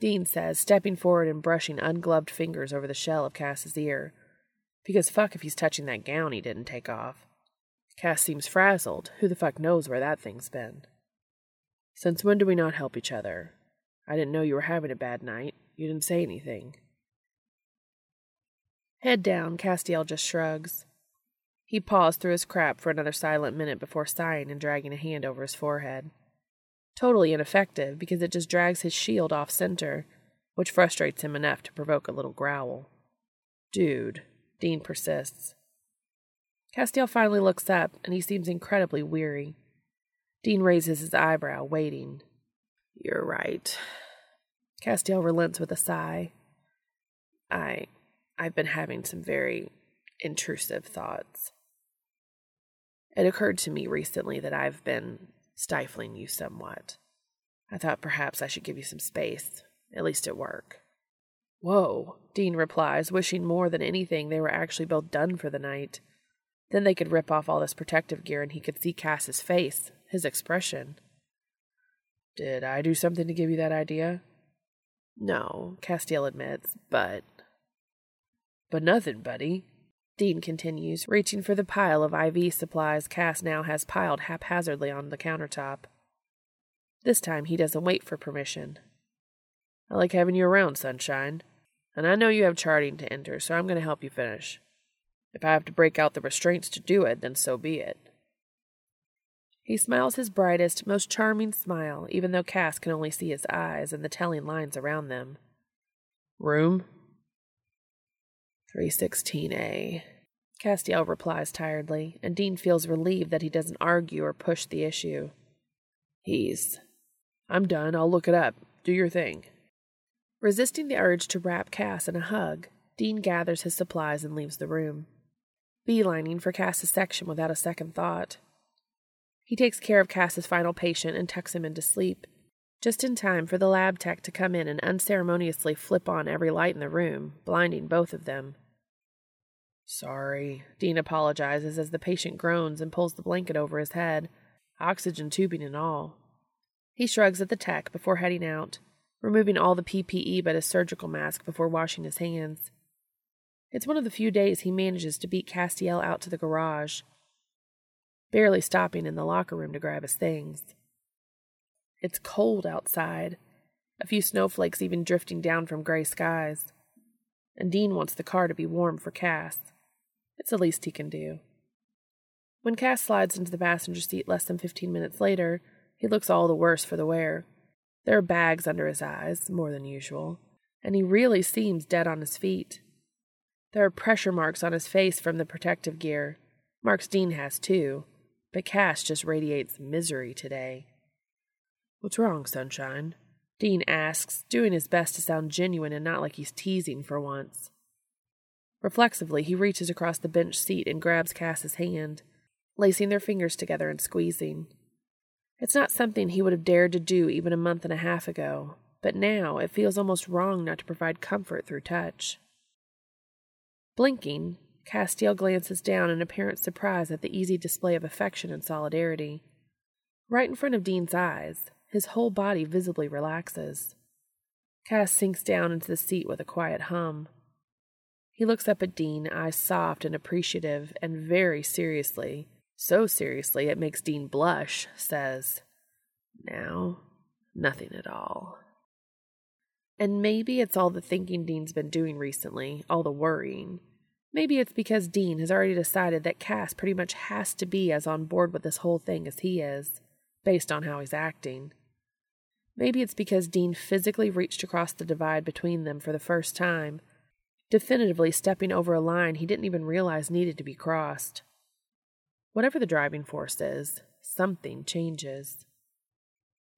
Dean says, stepping forward and brushing ungloved fingers over the shell of Cass's ear. Because fuck if he's touching that gown he didn't take off. Cass seems frazzled. Who the fuck knows where that thing's been? "Since when do we not help each other? I didn't know you were having a bad night. You didn't say anything." Head down, Castiel just shrugs. He paused through his crap for another silent minute before sighing and dragging a hand over his forehead. Totally ineffective, because it just drags his shield off-center, which frustrates him enough to provoke a little growl. Dude, Dean persists. Castiel finally looks up, and he seems incredibly weary. Dean raises his eyebrow, waiting. You're right. Castiel relents with a sigh. I... I've been having some very intrusive thoughts. It occurred to me recently that I've been stifling you somewhat. I thought perhaps I should give you some space, at least at work. Whoa, Dean replies, wishing more than anything they were actually both done for the night. Then they could rip off all this protective gear and he could see Cass's face, his expression. Did I do something to give you that idea? No, Castiel admits, but... But nothing, buddy, Dean continues, reaching for the pile of I V supplies Cass now has piled haphazardly on the countertop. This time he doesn't wait for permission. I like having you around, sunshine. And I know you have charting to enter, so I'm going to help you finish. If I have to break out the restraints to do it, then so be it. He smiles his brightest, most charming smile, even though Cass can only see his eyes and the telling lines around them. Room? three sixteen A, Castiel replies tiredly, and Dean feels relieved that he doesn't argue or push the issue. He's... I'm done, I'll look it up. Do your thing. Resisting the urge to wrap Cass in a hug, Dean gathers his supplies and leaves the room, beelining for Cass's section without a second thought. He takes care of Cass's final patient and tucks him into sleep, just in time for the lab tech to come in and unceremoniously flip on every light in the room, blinding both of them. Sorry, Dean apologizes as the patient groans and pulls the blanket over his head, oxygen tubing and all. He shrugs at the tech before heading out, removing all the P P E but his surgical mask before washing his hands. It's one of the few days he manages to beat Castiel out to the garage, barely stopping in the locker room to grab his things. It's cold outside, a few snowflakes even drifting down from gray skies, and Dean wants the car to be warm for Cass. It's the least he can do. When Cass slides into the passenger seat less than fifteen minutes later, he looks all the worse for the wear. There are bags under his eyes, more than usual, and he really seems dead on his feet. There are pressure marks on his face from the protective gear. Marks Dean has too, but Cass just radiates misery today. What's wrong, sunshine? Dean asks, doing his best to sound genuine and not like he's teasing for once. Reflexively, he reaches across the bench seat and grabs Cass's hand, lacing their fingers together and squeezing. It's not something he would have dared to do even a month and a half ago, but now it feels almost wrong not to provide comfort through touch. Blinking, Castiel glances down in apparent surprise at the easy display of affection and solidarity. Right in front of Dean's eyes, his whole body visibly relaxes. Cass sinks down into the seat with a quiet hum. He looks up at Dean, eyes soft and appreciative, and very seriously, so seriously it makes Dean blush, says, "Now, nothing at all." And maybe it's all the thinking Dean's been doing recently, all the worrying. Maybe it's because Dean has already decided that Cass pretty much has to be as on board with this whole thing as he is, based on how he's acting. Maybe it's because Dean physically reached across the divide between them for the first time, definitively stepping over a line he didn't even realize needed to be crossed. Whatever the driving force is, something changes.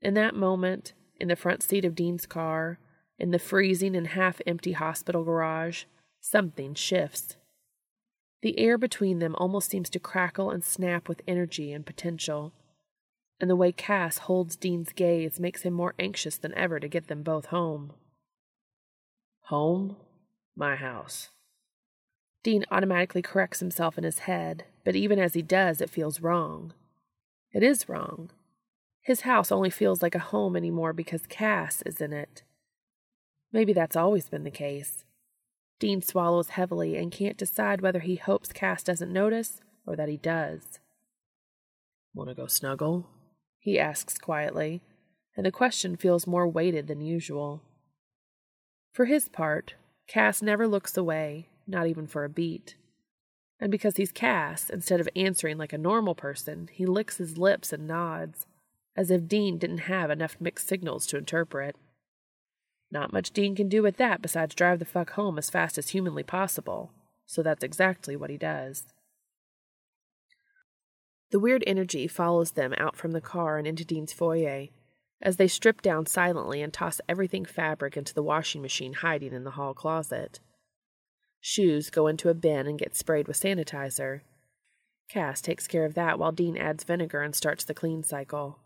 In that moment, in the front seat of Dean's car, in the freezing and half-empty hospital garage, something shifts. The air between them almost seems to crackle and snap with energy and potential, and the way Cass holds Dean's gaze makes him more anxious than ever to get them both home. Home? My house. Dean automatically corrects himself in his head, but even as he does, it feels wrong. It is wrong. His house only feels like a home anymore because Cass is in it. Maybe that's always been the case. Dean swallows heavily and can't decide whether he hopes Cass doesn't notice or that he does. "Want to go snuggle?" he asks quietly, and the question feels more weighted than usual. For his part, Cass never looks away, not even for a beat. And because he's Cass, instead of answering like a normal person, he licks his lips and nods, as if Dean didn't have enough mixed signals to interpret. Not much Dean can do with that besides drive the fuck home as fast as humanly possible, so that's exactly what he does. The weird energy follows them out from the car and into Dean's foyer, as they strip down silently and toss everything fabric into the washing machine hiding in the hall closet. Shoes go into a bin and get sprayed with sanitizer. Cass takes care of that while Dean adds vinegar and starts the clean cycle.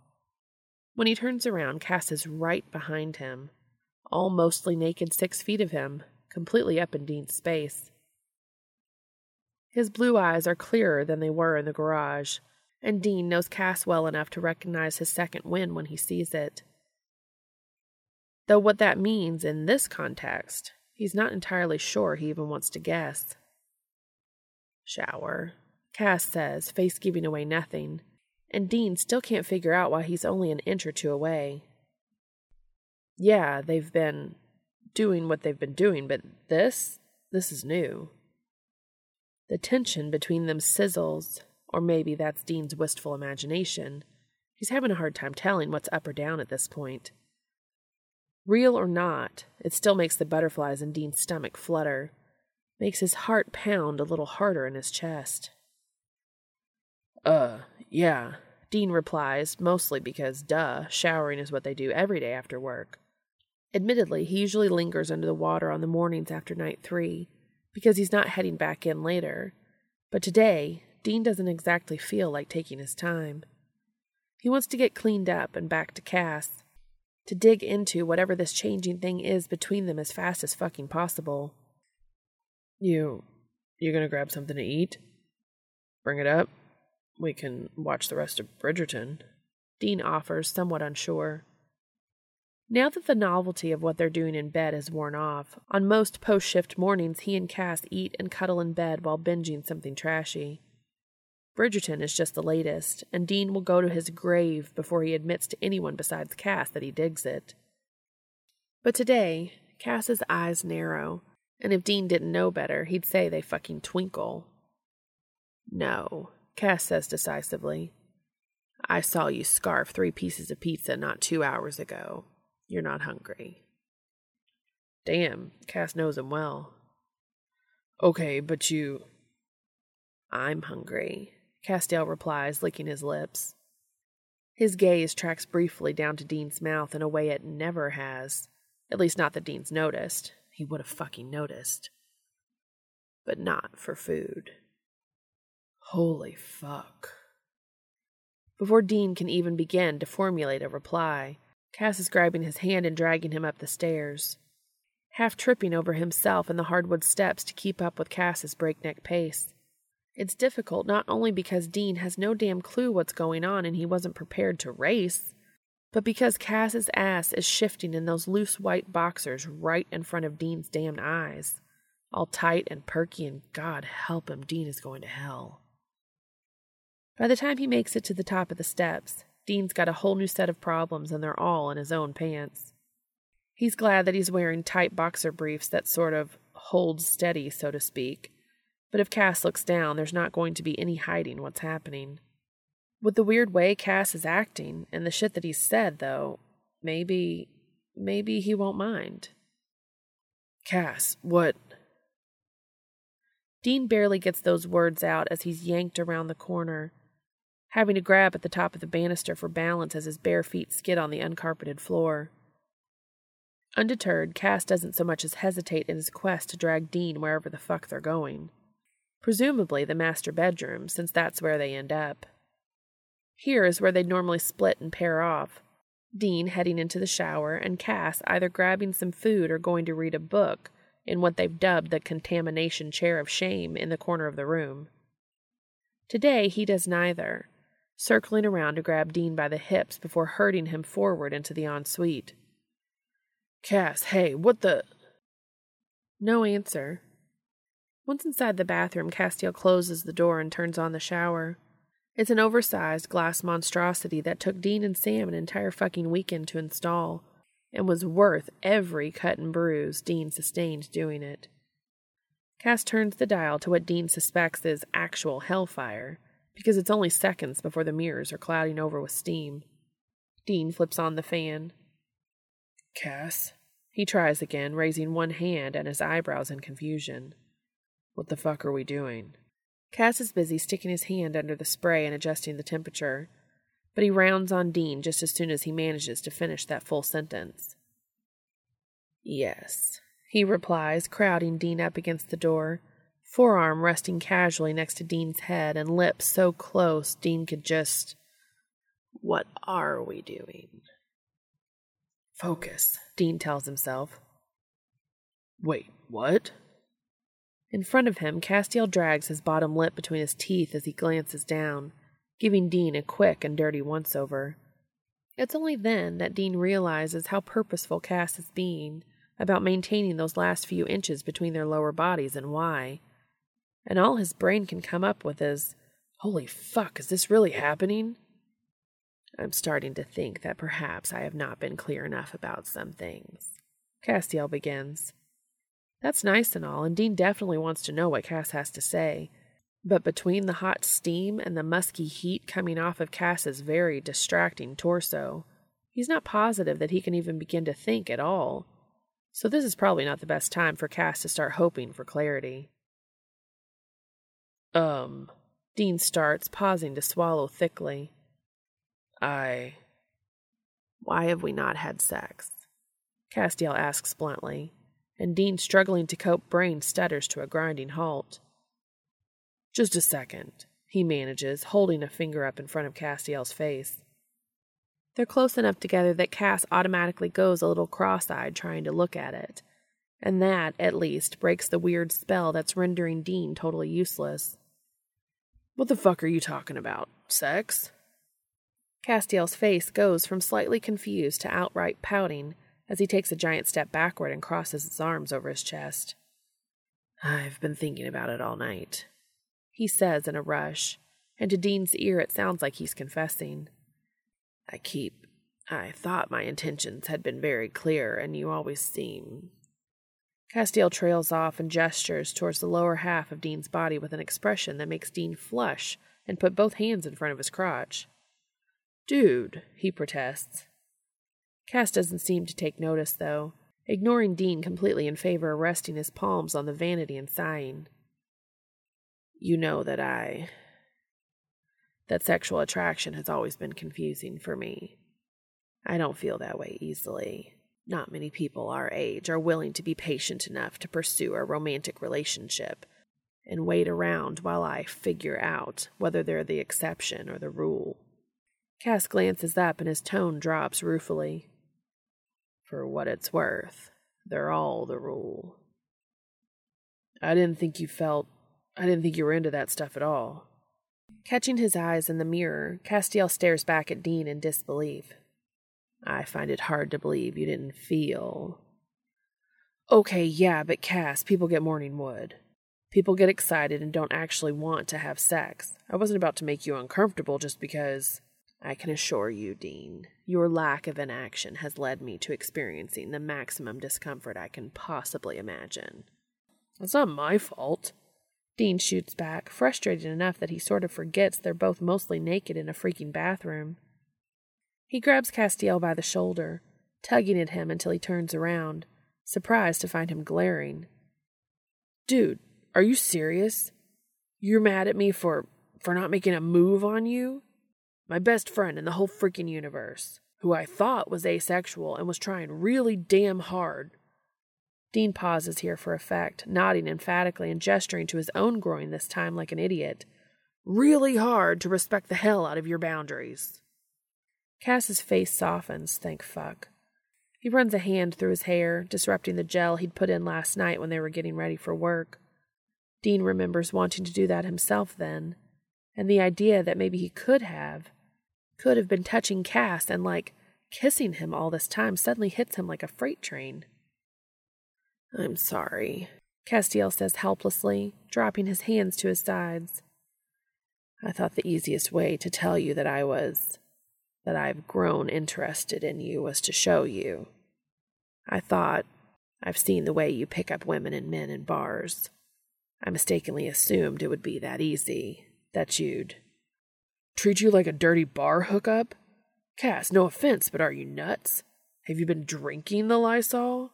When he turns around, Cass is right behind him, all mostly naked six feet of him, completely up in Dean's space. His blue eyes are clearer than they were in the garage, and Dean knows Cass well enough to recognize his second wind when he sees it. Though what that means in this context, he's not entirely sure he even wants to guess. Shower, Cass says, face giving away nothing, and Dean still can't figure out why he's only an inch or two away. Yeah, they've been doing what they've been doing, but this, this is new. The tension between them sizzles, or maybe that's Dean's wistful imagination. He's having a hard time telling what's up or down at this point. Real or not, it still makes the butterflies in Dean's stomach flutter, makes his heart pound a little harder in his chest. Uh, yeah, Dean replies, mostly because, duh, showering is what they do every day after work. Admittedly, he usually lingers under the water on the mornings after night three, because he's not heading back in later, but today, Dean doesn't exactly feel like taking his time. He wants to get cleaned up and back to Cass, to dig into whatever this changing thing is between them as fast as fucking possible. You... you're gonna grab something to eat? Bring it up? We can watch the rest of Bridgerton, Dean offers, somewhat unsure. Now that the novelty of what they're doing in bed has worn off, on most post-shift mornings he and Cass eat and cuddle in bed while binging something trashy. Bridgerton is just the latest, and Dean will go to his grave before he admits to anyone besides Cass that he digs it. But today, Cass's eyes narrow, and if Dean didn't know better, he'd say they fucking twinkle. No, Cass says decisively. I saw you scarf three pieces of pizza not two hours ago. You're not hungry. Damn, Cass knows him well. Okay, but you... I'm hungry, Castiel replies, licking his lips. His gaze tracks briefly down to Dean's mouth in a way it never has. At least not that Dean's noticed. He would have fucking noticed. But not for food. Holy fuck. Before Dean can even begin to formulate a reply, Cass is grabbing his hand and dragging him up the stairs, half tripping over himself and the hardwood steps to keep up with Cass's breakneck pace. It's difficult not only because Dean has no damn clue what's going on and he wasn't prepared to race, but because Cass's ass is shifting in those loose white boxers right in front of Dean's damned eyes, all tight and perky, and God help him, Dean is going to hell. By the time he makes it to the top of the steps, Dean's got a whole new set of problems and they're all in his own pants. He's glad that he's wearing tight boxer briefs that sort of hold steady, so to speak. But if Cass looks down, there's not going to be any hiding what's happening. With the weird way Cass is acting, and the shit that he's said, though, maybe, maybe he won't mind. Cass, what? Dean barely gets those words out as he's yanked around the corner, having to grab at the top of the banister for balance as his bare feet skid on the uncarpeted floor. Undeterred, Cass doesn't so much as hesitate in his quest to drag Dean wherever the fuck they're going. Presumably the master bedroom, since that's where they end up. Here is where they'd normally split and pair off, Dean heading into the shower and Cass either grabbing some food or going to read a book in what they've dubbed the contamination chair of shame in the corner of the room. Today he does neither, circling around to grab Dean by the hips before herding him forward into the ensuite. Cass, hey, what the... No answer. Once inside the bathroom, Castiel closes the door and turns on the shower. It's an oversized glass monstrosity that took Dean and Sam an entire fucking weekend to install, and was worth every cut and bruise Dean sustained doing it. Cass turns the dial to what Dean suspects is actual hellfire, because it's only seconds before the mirrors are clouding over with steam. Dean flips on the fan. Cass? He tries again, raising one hand and his eyebrows in confusion. What the fuck are we doing? Cass is busy sticking his hand under the spray and adjusting the temperature, but he rounds on Dean just as soon as he manages to finish that full sentence. Yes, he replies, crowding Dean up against the door, forearm resting casually next to Dean's head and lips so close Dean could just... What are we doing? Focus, Dean tells himself. Wait, what? In front of him, Castiel drags his bottom lip between his teeth as he glances down, giving Dean a quick and dirty once-over. It's only then that Dean realizes how purposeful Cass is being about maintaining those last few inches between their lower bodies and why. And all his brain can come up with is, holy fuck, is this really happening? I'm starting to think that perhaps I have not been clear enough about some things, Castiel begins. That's nice and all, and Dean definitely wants to know what Cass has to say. But between the hot steam and the musky heat coming off of Cass's very distracting torso, he's not positive that he can even begin to think at all. So this is probably not the best time for Cass to start hoping for clarity. Um, Dean starts, pausing to swallow thickly. I... Why have we not had sex? Castiel asks bluntly, and Dean, struggling to cope, brain stutters to a grinding halt. Just a second, he manages, holding a finger up in front of Castiel's face. They're close enough together that Cass automatically goes a little cross-eyed trying to look at it, and that, at least, breaks the weird spell that's rendering Dean totally useless. What the fuck are you talking about? Sex? Castiel's face goes from slightly confused to outright pouting as he takes a giant step backward and crosses his arms over his chest. I've been thinking about it all night, he says in a rush, and to Dean's ear it sounds like he's confessing. I keep... I thought my intentions had been very clear, and you always seem... Castiel trails off and gestures towards the lower half of Dean's body with an expression that makes Dean flush and put both hands in front of his crotch. Dude, he protests. Cass doesn't seem to take notice, though, ignoring Dean completely in favor of resting his palms on the vanity and sighing. You know that I... that sexual attraction has always been confusing for me. I don't feel that way easily. Not many people our age are willing to be patient enough to pursue a romantic relationship and wait around while I figure out whether they're the exception or the rule. Cass glances up and his tone drops ruefully. For what it's worth, they're all the rule. I didn't think you felt... I didn't think you were into that stuff at all. Catching his eyes in the mirror, Castiel stares back at Dean in disbelief. I find it hard to believe you didn't feel... Okay, yeah, but Cass, people get morning wood. People get excited and don't actually want to have sex. I wasn't about to make you uncomfortable just because... I can assure you, Dean, your lack of inaction has led me to experiencing the maximum discomfort I can possibly imagine. That's not my fault. Dean shoots back, frustrated enough that he sort of forgets they're both mostly naked in a freaking bathroom. He grabs Castiel by the shoulder, tugging at him until he turns around, surprised to find him glaring. Dude, are you serious? You're mad at me for, for not making a move on you? My best friend in the whole freaking universe, who I thought was asexual and was trying really damn hard. Dean pauses here for effect, nodding emphatically and gesturing to his own groin this time like an idiot. Really hard to respect the hell out of your boundaries. Cass's face softens, thank fuck. He runs a hand through his hair, disrupting the gel he'd put in last night when they were getting ready for work. Dean remembers wanting to do that himself then, and the idea that maybe he could have, could have been touching Cass and, like, kissing him all this time suddenly hits him like a freight train. I'm sorry, Castiel says helplessly, dropping his hands to his sides. I thought the easiest way to tell you that I was, that I've grown interested in you was to show you. I thought, I've seen the way you pick up women and men in bars. I mistakenly assumed it would be that easy, that you'd treat you like a dirty bar hookup? Cass, no offense, but are you nuts? Have you been drinking the Lysol?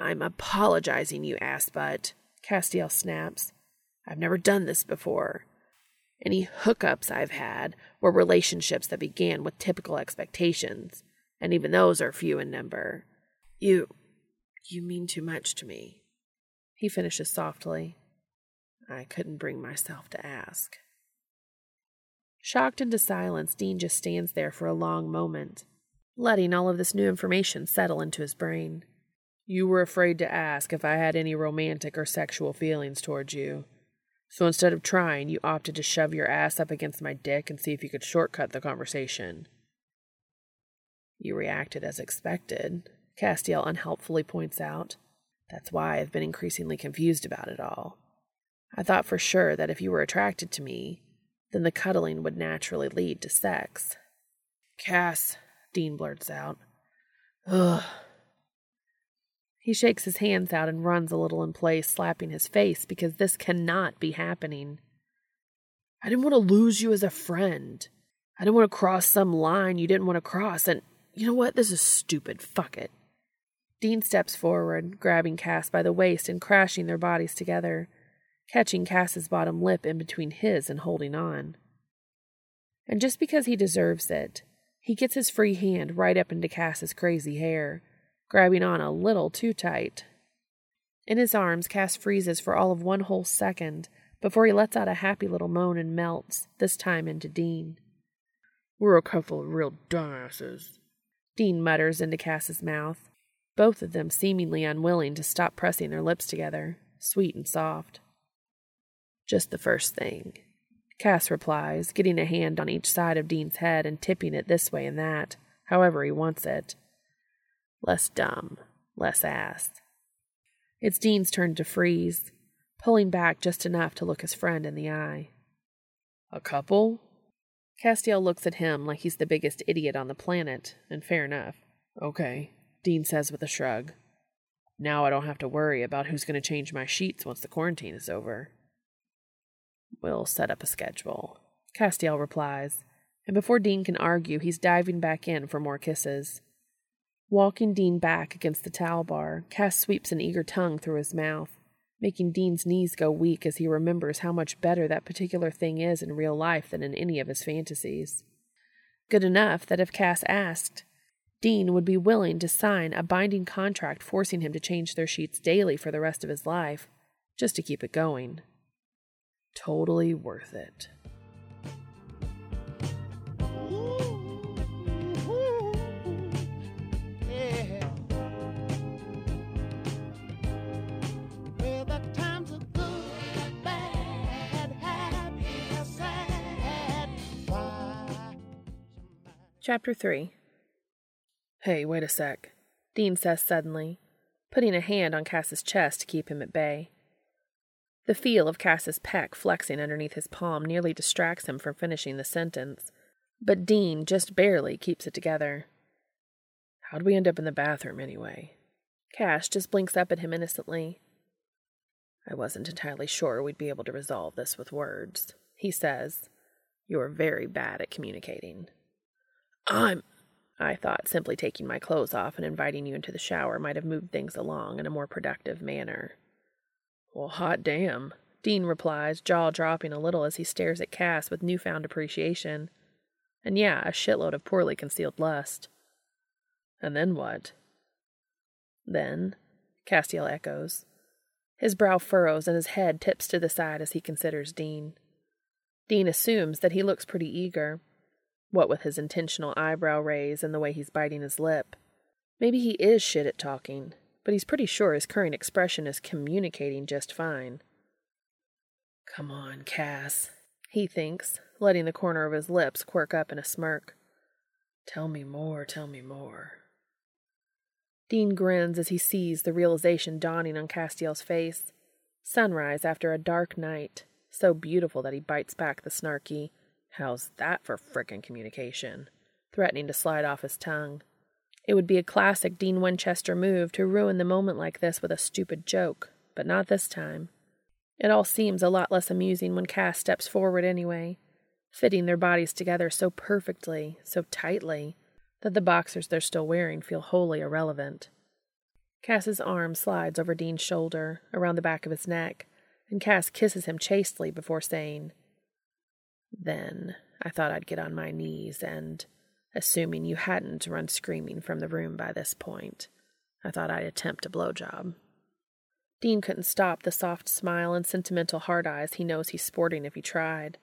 I'm apologizing, you assbutt, Castiel snaps. I've never done this before. Any hookups I've had were relationships that began with typical expectations, and even those are few in number. You, you mean too much to me, he finishes softly. I couldn't bring myself to ask. Shocked into silence, Dean just stands there for a long moment, letting all of this new information settle into his brain. You were afraid to ask if I had any romantic or sexual feelings towards you. So instead of trying, you opted to shove your ass up against my dick and see if you could shortcut the conversation. You reacted as expected, Castiel unhelpfully points out. That's why I've been increasingly confused about it all. I thought for sure that if you were attracted to me, then the cuddling would naturally lead to sex. Cass, Dean blurts out. Ugh. He shakes his hands out and runs a little in place, slapping his face because this cannot be happening. I didn't want to lose you as a friend. I didn't want to cross some line you didn't want to cross, and you know what? This is stupid. Fuck it. Dean steps forward, grabbing Cass by the waist and crashing their bodies together, catching Cass's bottom lip in between his and holding on. And just because he deserves it, he gets his free hand right up into Cass's crazy hair, grabbing on a little too tight. In his arms, Cass freezes for all of one whole second before he lets out a happy little moan and melts, this time into Dean. We're a couple of real dumbasses, Dean mutters into Cass's mouth, both of them seemingly unwilling to stop pressing their lips together, sweet and soft. Just the first thing, Cass replies, getting a hand on each side of Dean's head and tipping it this way and that, however he wants it. Less dumb, less ass. It's Dean's turn to freeze, pulling back just enough to look his friend in the eye. A couple? Castiel looks at him like he's the biggest idiot on the planet, and fair enough. Okay, Dean says with a shrug. Now I don't have to worry about who's going to change my sheets once the quarantine is over. We'll set up a schedule, Castiel replies, and before Dean can argue, he's diving back in for more kisses. Walking Dean back against the towel bar, Cass sweeps an eager tongue through his mouth, making Dean's knees go weak as he remembers how much better that particular thing is in real life than in any of his fantasies. Good enough that if Cass asked, Dean would be willing to sign a binding contract forcing him to change their sheets daily for the rest of his life, just to keep it going. Totally worth it. Chapter three. Hey, wait a sec, Dean says suddenly, putting a hand on Cass's chest to keep him at bay. The feel of Cass's pec flexing underneath his palm nearly distracts him from finishing the sentence, but Dean just barely keeps it together. How'd we end up in the bathroom, anyway? Cass just blinks up at him innocently. I wasn't entirely sure we'd be able to resolve this with words, he says. You're very bad at communicating. I'm, I thought simply taking my clothes off and inviting you into the shower might have moved things along in a more productive manner. Well, hot damn, Dean replies, jaw dropping a little as he stares at Cass with newfound appreciation. And yeah, a shitload of poorly concealed lust. And then what? Then, Castiel echoes. His brow furrows and his head tips to the side as he considers Dean. Dean assumes that he looks pretty eager. What with his intentional eyebrow raise and the way he's biting his lip. Maybe he is shit at talking, but he's pretty sure his current expression is communicating just fine. Come on, Cass, he thinks, letting the corner of his lips quirk up in a smirk. Tell me more, tell me more. Dean grins as he sees the realization dawning on Castiel's face. Sunrise after a dark night, so beautiful that he bites back the snarky, how's that for frickin' communication? Threatening to slide off his tongue. It would be a classic Dean Winchester move to ruin the moment like this with a stupid joke, but not this time. It all seems a lot less amusing when Cass steps forward anyway, fitting their bodies together so perfectly, so tightly, that the boxers they're still wearing feel wholly irrelevant. Cass's arm slides over Dean's shoulder, around the back of his neck, and Cass kisses him chastely before saying, "Then I thought I'd get on my knees and, assuming you hadn't run screaming from the room by this point, I thought I'd attempt a blowjob." Dean couldn't stop the soft smile and sentimental hard eyes he knows he's sporting if he tried.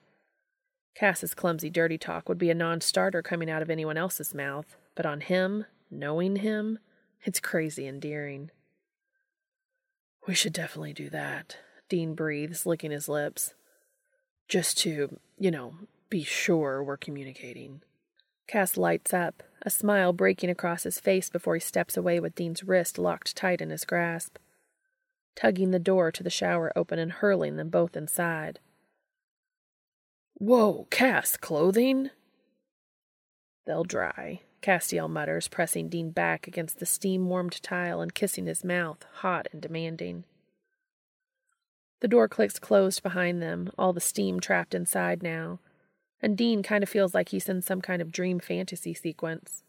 Cass's clumsy dirty talk would be a non-starter coming out of anyone else's mouth, but on him, knowing him, it's crazy endearing. "We should definitely do that," Dean breathes, licking his lips. "Just to, you know, be sure we're communicating." Cass lights up, a smile breaking across his face before he steps away with Dean's wrist locked tight in his grasp, tugging the door to the shower open and hurling them both inside. "Whoa, Cass, clothing?" "They'll dry," Castiel mutters, pressing Dean back against the steam-warmed tile and kissing his mouth, hot and demanding. The door clicks closed behind them, all the steam trapped inside now, and Dean kind of feels like he's in some kind of dream fantasy sequence.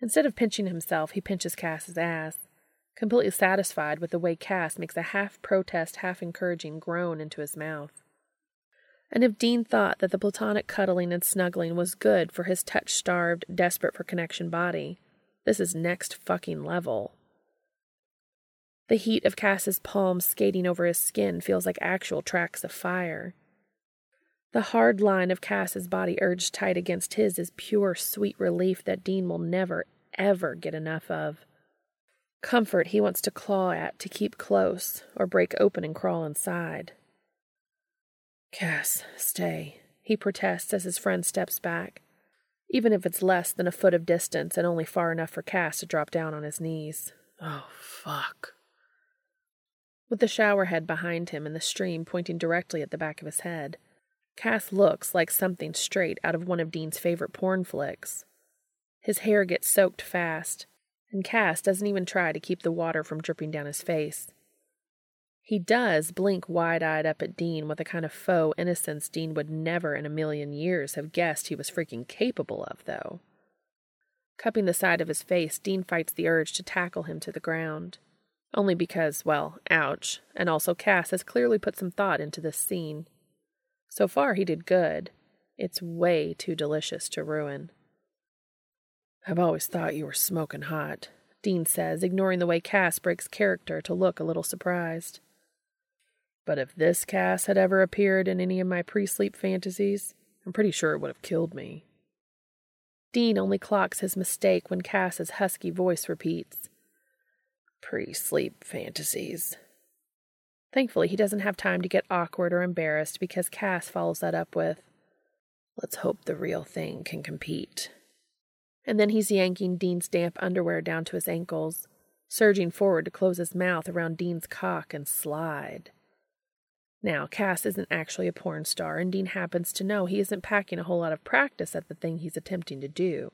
Instead of pinching himself, he pinches Cass's ass, completely satisfied with the way Cass makes a half-protest, half-encouraging groan into his mouth. And if Dean thought that the platonic cuddling and snuggling was good for his touch-starved, desperate-for-connection body, this is next fucking level. The heat of Cass's palms skating over his skin feels like actual tracks of fire. The hard line of Cass's body urged tight against his is pure, sweet relief that Dean will never, ever get enough of. Comfort he wants to claw at to keep close or break open and crawl inside. "Cass, stay," he protests as his friend steps back, even if it's less than a foot of distance and only far enough for Cass to drop down on his knees. Oh, fuck. With the shower head behind him and the stream pointing directly at the back of his head, Cass looks like something straight out of one of Dean's favorite porn flicks. His hair gets soaked fast, and Cass doesn't even try to keep the water from dripping down his face. He does blink wide-eyed up at Dean with a kind of faux innocence Dean would never in a million years have guessed he was freaking capable of, though. Cupping the side of his face, Dean fights the urge to tackle him to the ground. Only because, well, ouch, and also Cass has clearly put some thought into this scene. So far he did good. It's way too delicious to ruin. "I've always thought you were smoking hot," Dean says, ignoring the way Cass breaks character to look a little surprised. "But if this Cass had ever appeared in any of my pre-sleep fantasies, I'm pretty sure it would have killed me." Dean only clocks his mistake when Cass's husky voice repeats, "Pre-sleep fantasies." Thankfully, he doesn't have time to get awkward or embarrassed because Cass follows that up with, "Let's hope the real thing can compete." And then he's yanking Dean's damp underwear down to his ankles, surging forward to close his mouth around Dean's cock and slide. Now, Cass isn't actually a porn star, and Dean happens to know he isn't packing a whole lot of practice at the thing he's attempting to do.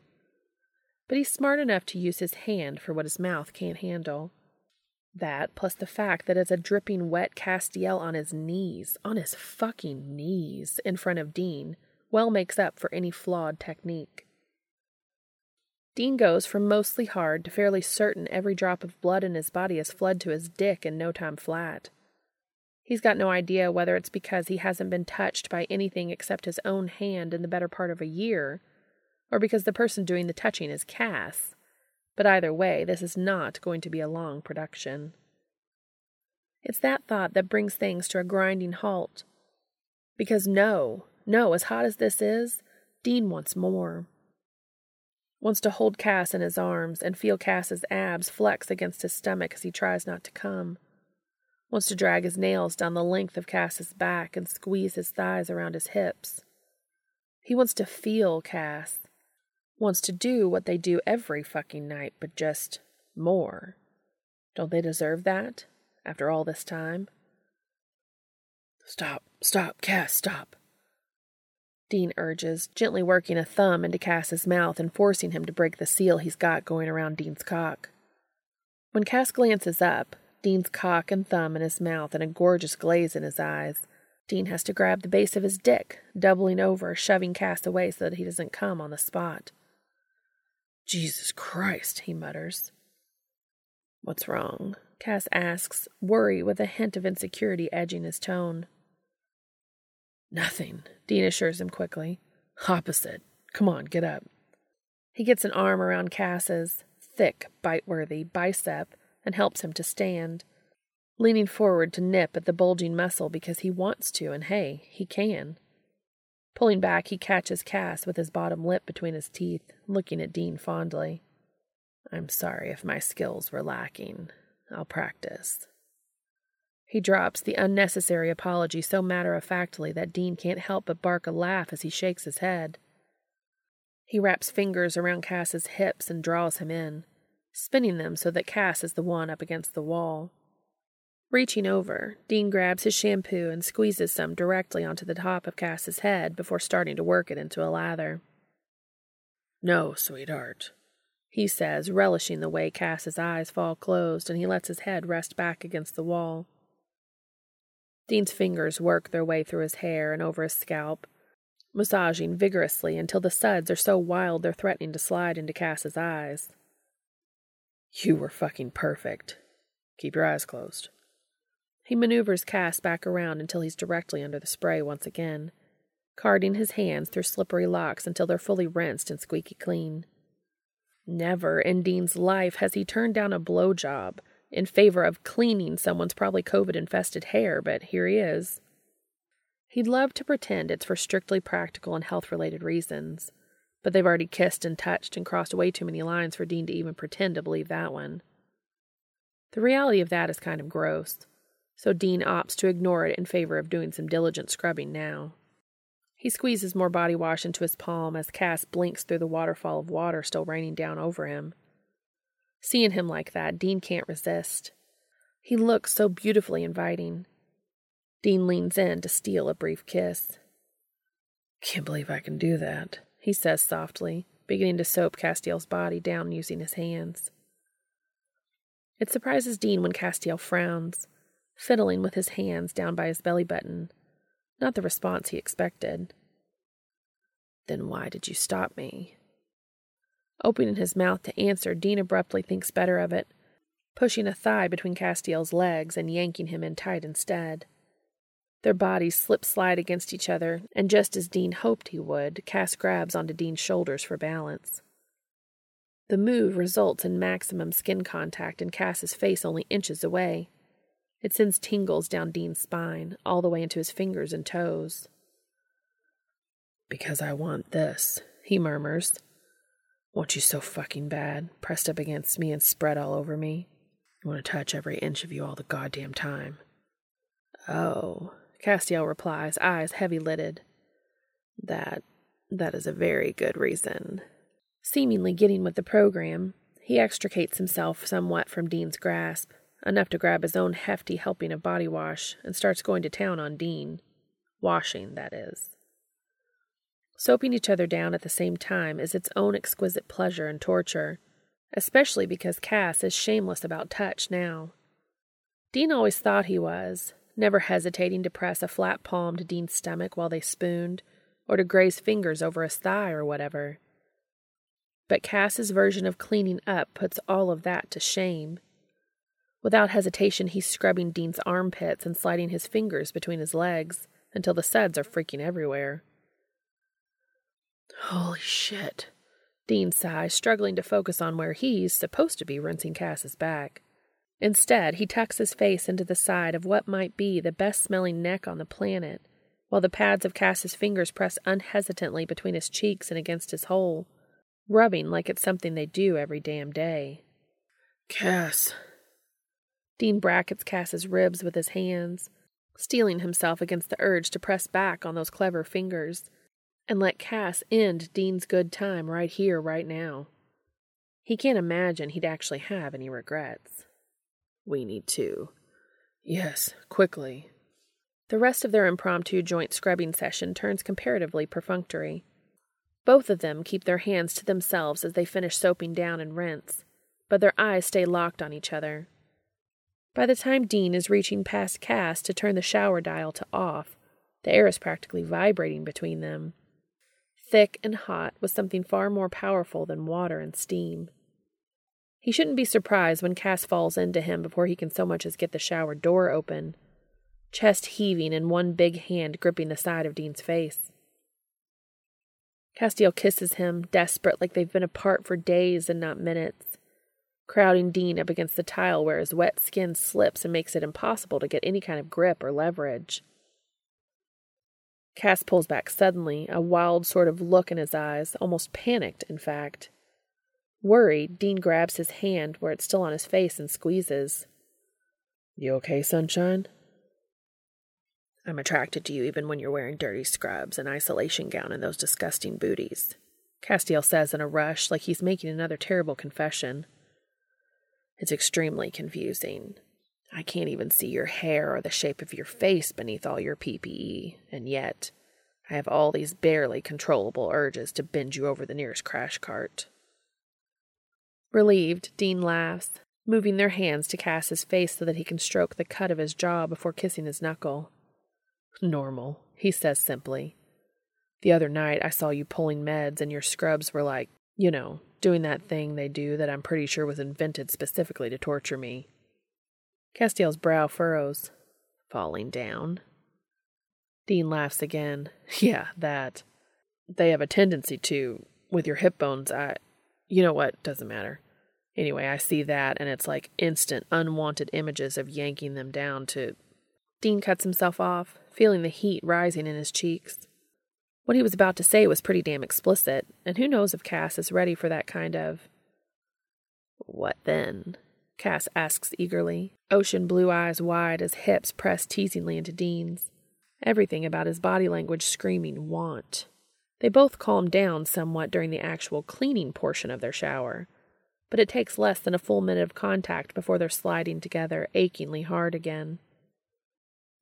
But he's smart enough to use his hand for what his mouth can't handle. That, plus the fact that it's a dripping wet Castiel on his knees, on his fucking knees, in front of Dean, well makes up for any flawed technique. Dean goes from mostly hard to fairly certain every drop of blood in his body has fled to his dick in no time flat. He's got no idea whether it's because he hasn't been touched by anything except his own hand in the better part of a year, or because the person doing the touching is Cass, but either way, this is not going to be a long production. It's that thought that brings things to a grinding halt, because no, no, as hot as this is, Dean wants more. Wants to hold Cass in his arms and feel Cass's abs flex against his stomach as he tries not to come. Wants to drag his nails down the length of Cass's back and squeeze his thighs around his hips. He wants to feel Cass. Wants to do what they do every fucking night, but just more. Don't they deserve that, after all this time? "Stop, stop, Cass, stop," Dean urges, gently working a thumb into Cass's mouth and forcing him to break the seal he's got going around Dean's cock. When Cass glances up, wrapped Dean's cock and thumb in his mouth and a gorgeous glaze in his eyes. Dean has to grab the base of his dick, doubling over, shoving Cass away so that he doesn't come on the spot. "Jesus Christ," he mutters. "What's wrong?" Cass asks, worry with a hint of insecurity edging his tone. "Nothing," Dean assures him quickly. "Opposite. Come on, get up." He gets an arm around Cass's thick, bite-worthy bicep and helps him to stand, leaning forward to nip at the bulging muscle because he wants to, and hey, he can. Pulling back, he catches Cass with his bottom lip between his teeth, looking at Dean fondly. "I'm sorry if my skills were lacking. I'll practice." He drops the unnecessary apology so matter-of-factly that Dean can't help but bark a laugh as he shakes his head. He wraps fingers around Cass's hips and draws him in, spinning them so that Cass is the one up against the wall. Reaching over, Dean grabs his shampoo and squeezes some directly onto the top of Cass's head before starting to work it into a lather. "No, sweetheart," he says, relishing the way Cass's eyes fall closed, and he lets his head rest back against the wall. Dean's fingers work their way through his hair and over his scalp, massaging vigorously until the suds are so wild they're threatening to slide into Cass's eyes. "You were fucking perfect. Keep your eyes closed." He maneuvers Cass back around until he's directly under the spray once again, carding his hands through slippery locks until they're fully rinsed and squeaky clean. Never in Dean's life has he turned down a blowjob in favor of cleaning someone's probably COVID-infested hair, but here he is. He'd love to pretend it's for strictly practical and health-related reasons, but they've already kissed and touched and crossed way too many lines for Dean to even pretend to believe that one. The reality of that is kind of gross, so Dean opts to ignore it in favor of doing some diligent scrubbing now. He squeezes more body wash into his palm as Cass blinks through the waterfall of water still raining down over him. Seeing him like that, Dean can't resist. He looks so beautifully inviting. Dean leans in to steal a brief kiss. "Can't believe I can do that," he says softly, beginning to soap Castiel's body down using his hands. It surprises Dean when Castiel frowns, fiddling with his hands down by his belly button. Not the response he expected. "Then why did you stop me?" Opening his mouth to answer, Dean abruptly thinks better of it, pushing a thigh between Castiel's legs and yanking him in tight instead. Their bodies slip-slide against each other, and just as Dean hoped he would, Cass grabs onto Dean's shoulders for balance. The move results in maximum skin contact, and Cass's face only inches away. It sends tingles down Dean's spine, all the way into his fingers and toes. "Because I want this," he murmurs. "Want you so fucking bad, pressed up against me and spread all over me. I want to touch every inch of you all the goddamn time." "Oh," Castiel replies, eyes heavy-lidded. That, that is a very good reason." Seemingly getting with the program, he extricates himself somewhat from Dean's grasp, enough to grab his own hefty helping of body wash, and starts going to town on Dean. Washing, that is. Soaping each other down at the same time is its own exquisite pleasure and torture, especially because Cass is shameless about touch now. Dean always thought he was, never hesitating to press a flat palm to Dean's stomach while they spooned, or to graze fingers over his thigh or whatever. But Cass's version of cleaning up puts all of that to shame. Without hesitation, he's scrubbing Dean's armpits and sliding his fingers between his legs until the suds are freaking everywhere. "Holy shit," Dean sighs, struggling to focus on where he's supposed to be rinsing Cass's back. Instead, he tucks his face into the side of what might be the best-smelling neck on the planet, while the pads of Cass's fingers press unhesitantly between his cheeks and against his hole, rubbing like it's something they do every damn day. "Cass." Dean brackets Cass's ribs with his hands, steeling himself against the urge to press back on those clever fingers, and let Cass end Dean's good time right here, right now. He can't imagine he'd actually have any regrets. "We need to." "Yes, quickly." The rest of their impromptu joint scrubbing session turns comparatively perfunctory. Both of them keep their hands to themselves as they finish soaping down and rinse, but their eyes stay locked on each other. By the time Dean is reaching past Cass to turn the shower dial to off, the air is practically vibrating between them. Thick and hot with something far more powerful than water and steam. He shouldn't be surprised when Cass falls into him before he can so much as get the shower door open, chest heaving and one big hand gripping the side of Dean's face. Castiel kisses him, desperate like they've been apart for days and not minutes, crowding Dean up against the tile where his wet skin slips and makes it impossible to get any kind of grip or leverage. Cass pulls back suddenly, a wild sort of look in his eyes, almost panicked, in fact. Worried, Dean grabs his hand where it's still on his face and squeezes. "You okay, sunshine?" "I'm attracted to you even when you're wearing dirty scrubs, an isolation gown, and those disgusting booties," Castiel says in a rush, like he's making another terrible confession. "It's extremely confusing. I can't even see your hair or the shape of your face beneath all your P P E, and yet I have all these barely controllable urges to bend you over the nearest crash cart." Relieved, Dean laughs, moving their hands to Cass's face so that he can stroke the cut of his jaw before kissing his knuckle. "Normal," he says simply. "The other night I saw you pulling meds and your scrubs were like, you know, doing that thing they do that I'm pretty sure was invented specifically to torture me." Castiel's brow furrows. "Falling down?" Dean laughs again. "Yeah, that. They have a tendency to, with your hip bones, I... You know what, doesn't matter. Anyway, I see that, and it's like instant, unwanted images of yanking them down to..." Dean cuts himself off, feeling the heat rising in his cheeks. What he was about to say was pretty damn explicit, and who knows if Cass is ready for that kind of... "What then?" Cass asks eagerly, ocean blue eyes wide as hips press teasingly into Dean's, everything about his body language screaming want. They both calm down somewhat during the actual cleaning portion of their shower, but it takes less than a full minute of contact before they're sliding together achingly hard again.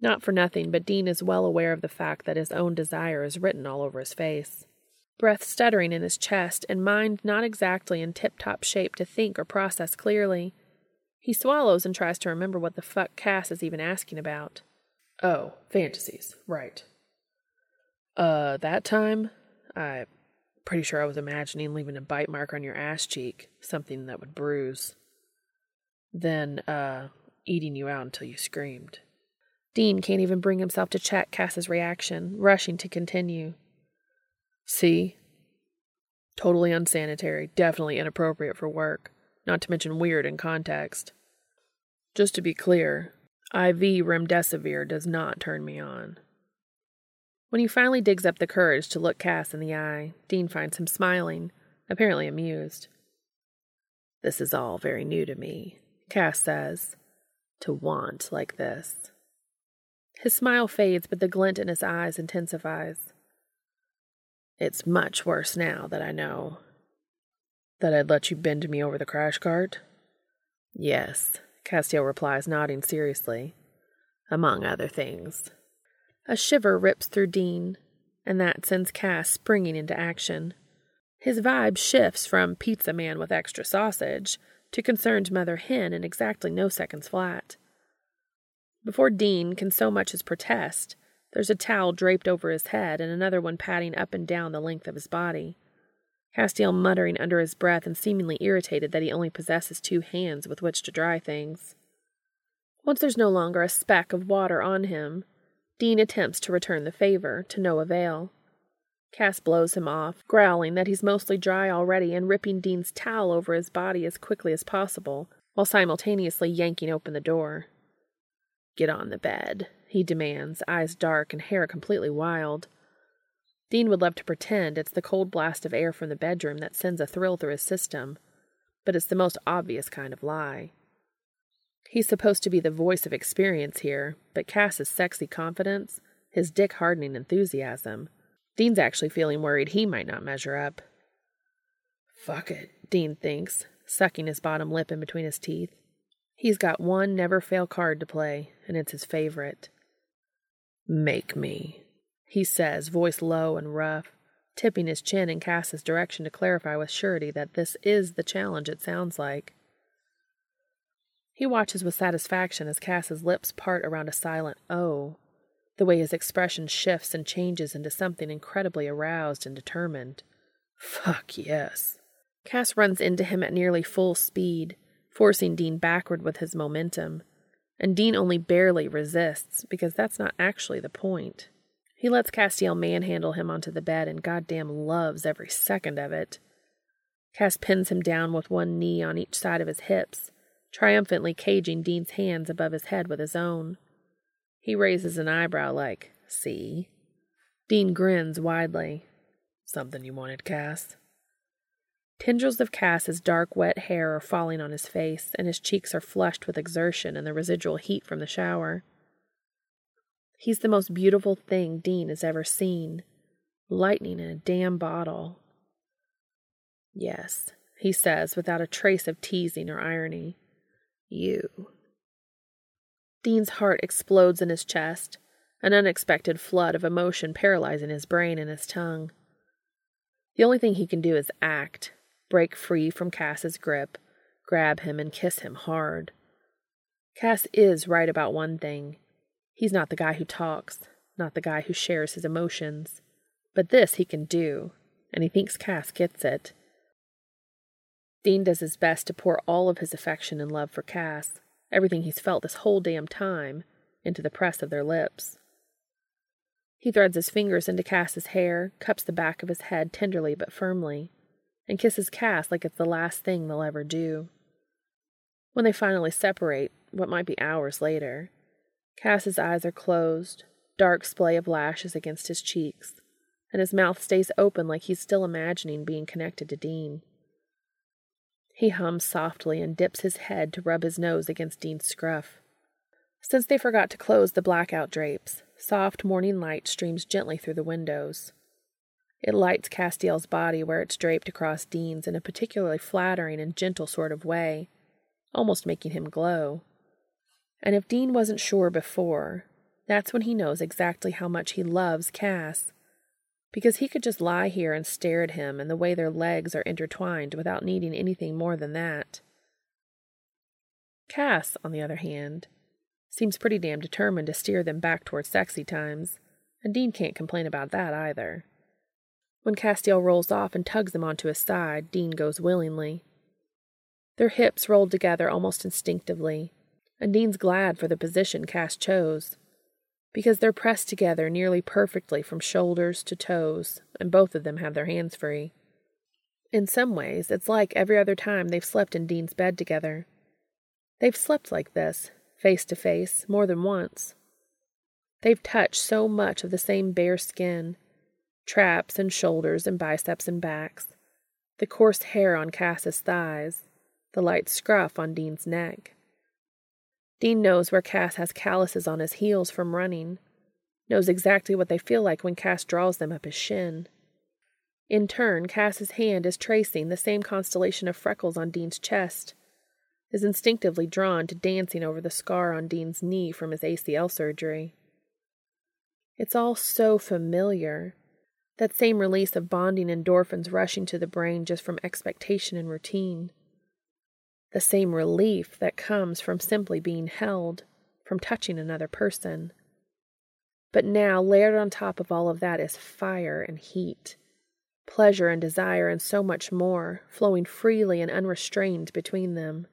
Not for nothing, but Dean is well aware of the fact that his own desire is written all over his face. Breath stuttering in his chest, and mind not exactly in tip-top shape to think or process clearly. He swallows and tries to remember what the fuck Cass is even asking about. "Oh, fantasies, right. Uh, that time? I'm pretty sure I was imagining leaving a bite mark on your ass cheek, something that would bruise. Then, uh, eating you out until you screamed." Dean can't even bring himself to check Cass's reaction, rushing to continue. "See? Totally unsanitary, definitely inappropriate for work, not to mention weird in context. Just to be clear, I V remdesivir does not turn me on." When he finally digs up the courage to look Cass in the eye, Dean finds him smiling, apparently amused. "This is all very new to me," Cass says, "to want like this." His smile fades, but the glint in his eyes intensifies. "It's much worse now that I know." "That I'd let you bend me over the crash cart?" "Yes," Castiel replies, nodding seriously. "Among other things." A shiver rips through Dean, and that sends Cass springing into action. His vibe shifts from pizza man with extra sausage to concerned mother hen in exactly no seconds flat. Before Dean can so much as protest, there's a towel draped over his head and another one padding up and down the length of his body. Castiel muttering under his breath and seemingly irritated that he only possesses two hands with which to dry things. Once there's no longer a speck of water on him, Dean attempts to return the favor, to no avail. Cass blows him off, growling that he's mostly dry already and ripping Dean's towel over his body as quickly as possible, while simultaneously yanking open the door. "Get on the bed," he demands, eyes dark and hair completely wild. Dean would love to pretend it's the cold blast of air from the bedroom that sends a thrill through his system, but it's the most obvious kind of lie. He's supposed to be the voice of experience here, but Cass's sexy confidence, his dick-hardening enthusiasm, Dean's actually feeling worried he might not measure up. "Fuck it," Dean thinks, sucking his bottom lip in between his teeth. He's got one never-fail card to play, and it's his favorite. "Make me," he says, voice low and rough, tipping his chin in Cass's direction to clarify with surety that this is the challenge it sounds like. He watches with satisfaction as Cass's lips part around a silent "oh," the way his expression shifts and changes into something incredibly aroused and determined. Fuck yes. Cass runs into him at nearly full speed, forcing Dean backward with his momentum, and Dean only barely resists, because that's not actually the point. He lets Castiel manhandle him onto the bed and goddamn loves every second of it. Cass pins him down with one knee on each side of his hips, triumphantly caging Dean's hands above his head with his own. He raises an eyebrow like, "See?" Dean grins widely. "Something you wanted, Cass?" Tendrils of Cass's dark, wet hair are falling on his face, and his cheeks are flushed with exertion and the residual heat from the shower. He's the most beautiful thing Dean has ever seen. Lightning in a damn bottle. "Yes," he says, without a trace of teasing or irony. "You." Dean's heart explodes in his chest, an unexpected flood of emotion paralyzing his brain and his tongue. The only thing he can do is act, break free from Cass's grip, grab him and kiss him hard. Cass is right about one thing. He's not the guy who talks, not the guy who shares his emotions. But this he can do, and he thinks Cass gets it. Dean does his best to pour all of his affection and love for Cass, everything he's felt this whole damn time, into the press of their lips. He threads his fingers into Cass's hair, cups the back of his head tenderly but firmly, and kisses Cass like it's the last thing they'll ever do. When they finally separate, what might be hours later, Cass's eyes are closed, dark splay of lashes against his cheeks, and his mouth stays open like he's still imagining being connected to Dean. He hums softly and dips his head to rub his nose against Dean's scruff. Since they forgot to close the blackout drapes, soft morning light streams gently through the windows. It lights Castiel's body where it's draped across Dean's in a particularly flattering and gentle sort of way, almost making him glow. And if Dean wasn't sure before, that's when he knows exactly how much he loves Cass, because he could just lie here and stare at him and the way their legs are intertwined without needing anything more than that. Cass, on the other hand, seems pretty damn determined to steer them back toward sexy times, and Dean can't complain about that either. When Castiel rolls off and tugs him onto his side, Dean goes willingly. Their hips rolled together almost instinctively, and Dean's glad for the position Cass chose, because they're pressed together nearly perfectly from shoulders to toes, and both of them have their hands free. In some ways, it's like every other time they've slept in Dean's bed together. They've slept like this, face to face, more than once. They've touched so much of the same bare skin, traps and shoulders and biceps and backs, the coarse hair on Cass's thighs, the light scruff on Dean's neck. Dean knows where Cass has calluses on his heels from running, knows exactly what they feel like when Cass draws them up his shin. In turn, Cass's hand is tracing the same constellation of freckles on Dean's chest, is instinctively drawn to dancing over the scar on Dean's knee from his A C L surgery. It's all so familiar. That same release of bonding endorphins rushing to the brain just from expectation and routine. The same relief that comes from simply being held, from touching another person. But now, layered on top of all of that is fire and heat, pleasure and desire and so much more, flowing freely and unrestrained between them.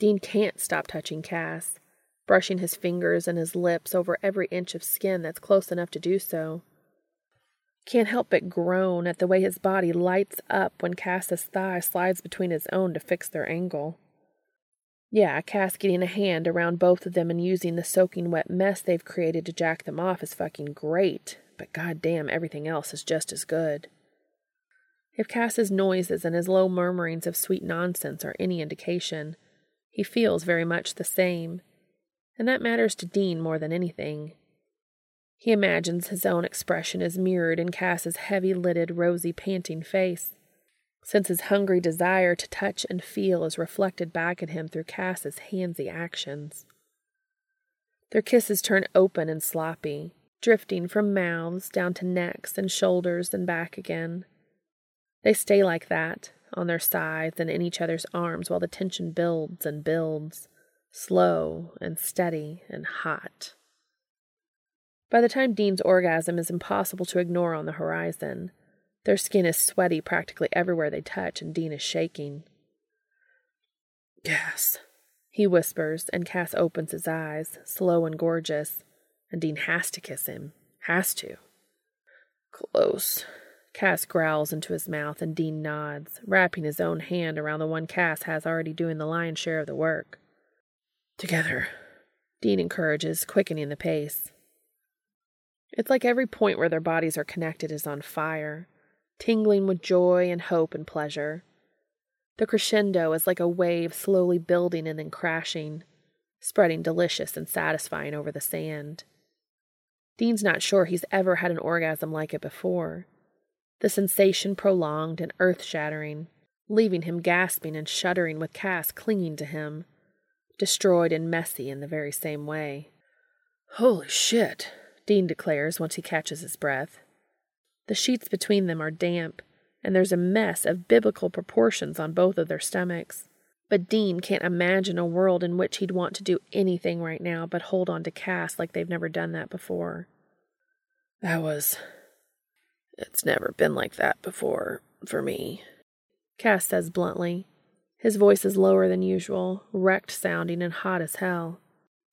Dean can't stop touching Cass, brushing his fingers and his lips over every inch of skin that's close enough to do so. Can't help but groan at the way his body lights up when Cass's thigh slides between his own to fix their angle. Yeah, Cass getting a hand around both of them and using the soaking wet mess they've created to jack them off is fucking great, but goddamn, everything else is just as good. If Cass's noises and his low murmurings of sweet nonsense are any indication, he feels very much the same, and that matters to Dean more than anything. He imagines his own expression is mirrored in Cass's heavy-lidded, rosy, panting face, since his hungry desire to touch and feel is reflected back at him through Cass's handsy actions. Their kisses turn open and sloppy, drifting from mouths down to necks and shoulders and back again. They stay like that, on their sides and in each other's arms while the tension builds and builds, slow and steady and hot. By the time Dean's orgasm is impossible to ignore on the horizon, their skin is sweaty practically everywhere they touch, and Dean is shaking. "Yes," he whispers, and Cass opens his eyes, slow and gorgeous, and Dean has to kiss him. Has to. "Close," Cass growls into his mouth, and Dean nods, wrapping his own hand around the one Cass has already doing the lion's share of the work. "Together," Dean encourages, quickening the pace. It's like every point where their bodies are connected is on fire, tingling with joy and hope and pleasure. The crescendo is like a wave slowly building and then crashing, spreading delicious and satisfying over the sand. Dean's not sure he's ever had an orgasm like it before. The sensation prolonged and earth-shattering, leaving him gasping and shuddering with Cass clinging to him, destroyed and messy in the very same way. "Holy shit," Dean declares once he catches his breath. The sheets between them are damp, and there's a mess of biblical proportions on both of their stomachs. But Dean can't imagine a world in which he'd want to do anything right now but hold on to Cass like they've never done that before. "That was... It's never been like that before, for me," Cass says bluntly. His voice is lower than usual, wrecked-sounding and hot as hell.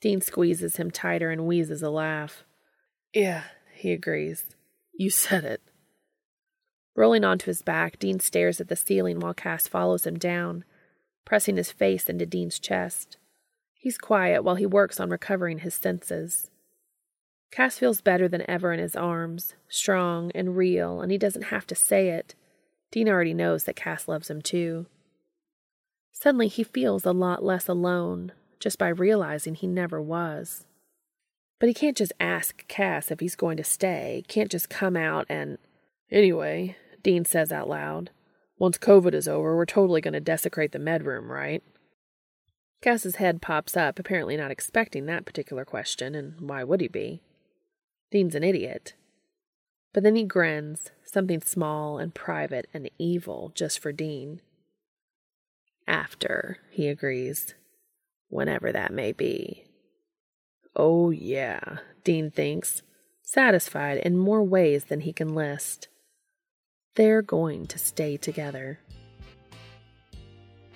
Dean squeezes him tighter and wheezes a laugh. "Yeah," he agrees. "You said it." Rolling onto his back, Dean stares at the ceiling while Cass follows him down, pressing his face into Dean's chest. He's quiet while he works on recovering his senses. Cass feels better than ever in his arms, strong and real, and he doesn't have to say it. Dean already knows that Cass loves him too. Suddenly he feels a lot less alone, just by realizing he never was. But he can't just ask Cass if he's going to stay, can't just come out and... "Anyway," Dean says out loud, "once COVID is over, we're totally going to desecrate the med room, right?" Cass's head pops up, apparently not expecting that particular question, and why would he be? Dean's an idiot. But then he grins, something small and private and evil just for Dean. "After," he agrees, "whenever that may be." Oh yeah, Dean thinks, satisfied in more ways than he can list. They're going to stay together.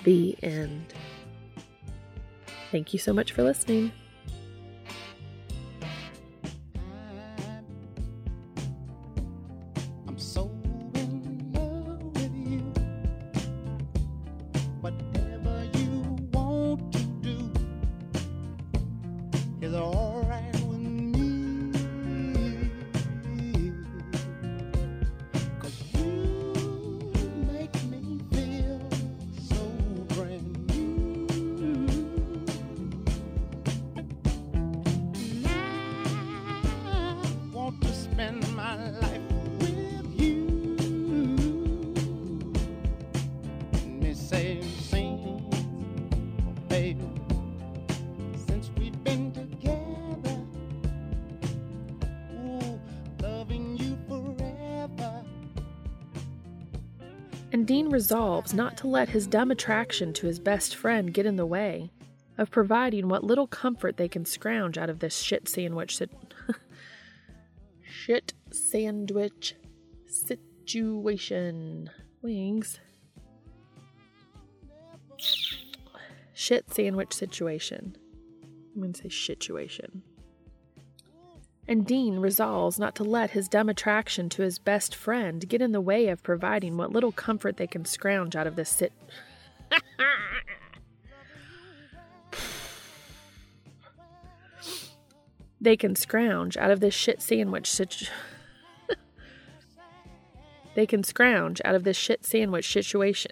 The end. Thank you so much for listening. I'm so in love with you. Whatever you want to do is all right with me. 'Cause you make me feel so brand new. And I want to spend my life with you. And they say, "Sing, baby, since we've been together, ooh, loving you forever." And Dean resolves not to let his dumb attraction to his best friend get in the way of providing what little comfort they can scrounge out of this shit sandwich sit- shit sandwich situation. Wings. Shit sandwich situation. I'm going to say shituation. And Dean resolves not to let his dumb attraction to his best friend get in the way of providing what little comfort they can scrounge out of this sit. They can scrounge out of this shit sandwich situ- They can scrounge out of this shit sandwich situation.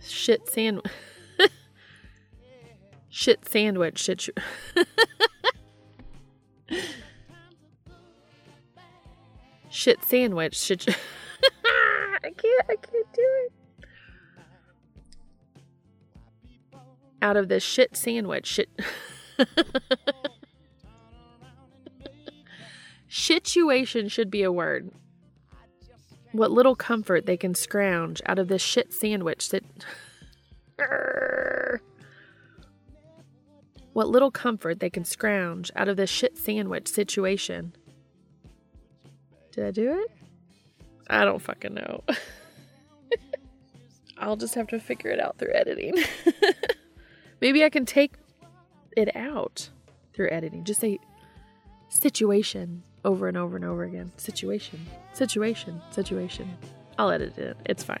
Shit sandwich. Shit sandwich situ- Shit sandwich situ- I can't, I can't do it. Out of this shit sandwich shit Situation should be a word. What little comfort they can scrounge out of this shit sandwich that... What little comfort they can scrounge out of this shit sandwich situation. Did I do it? I don't fucking know. I'll just have to figure it out through editing. Maybe I can take it out through editing. Just say situation over and over and over again. Situation, situation, situation. I'll edit it. It's fine.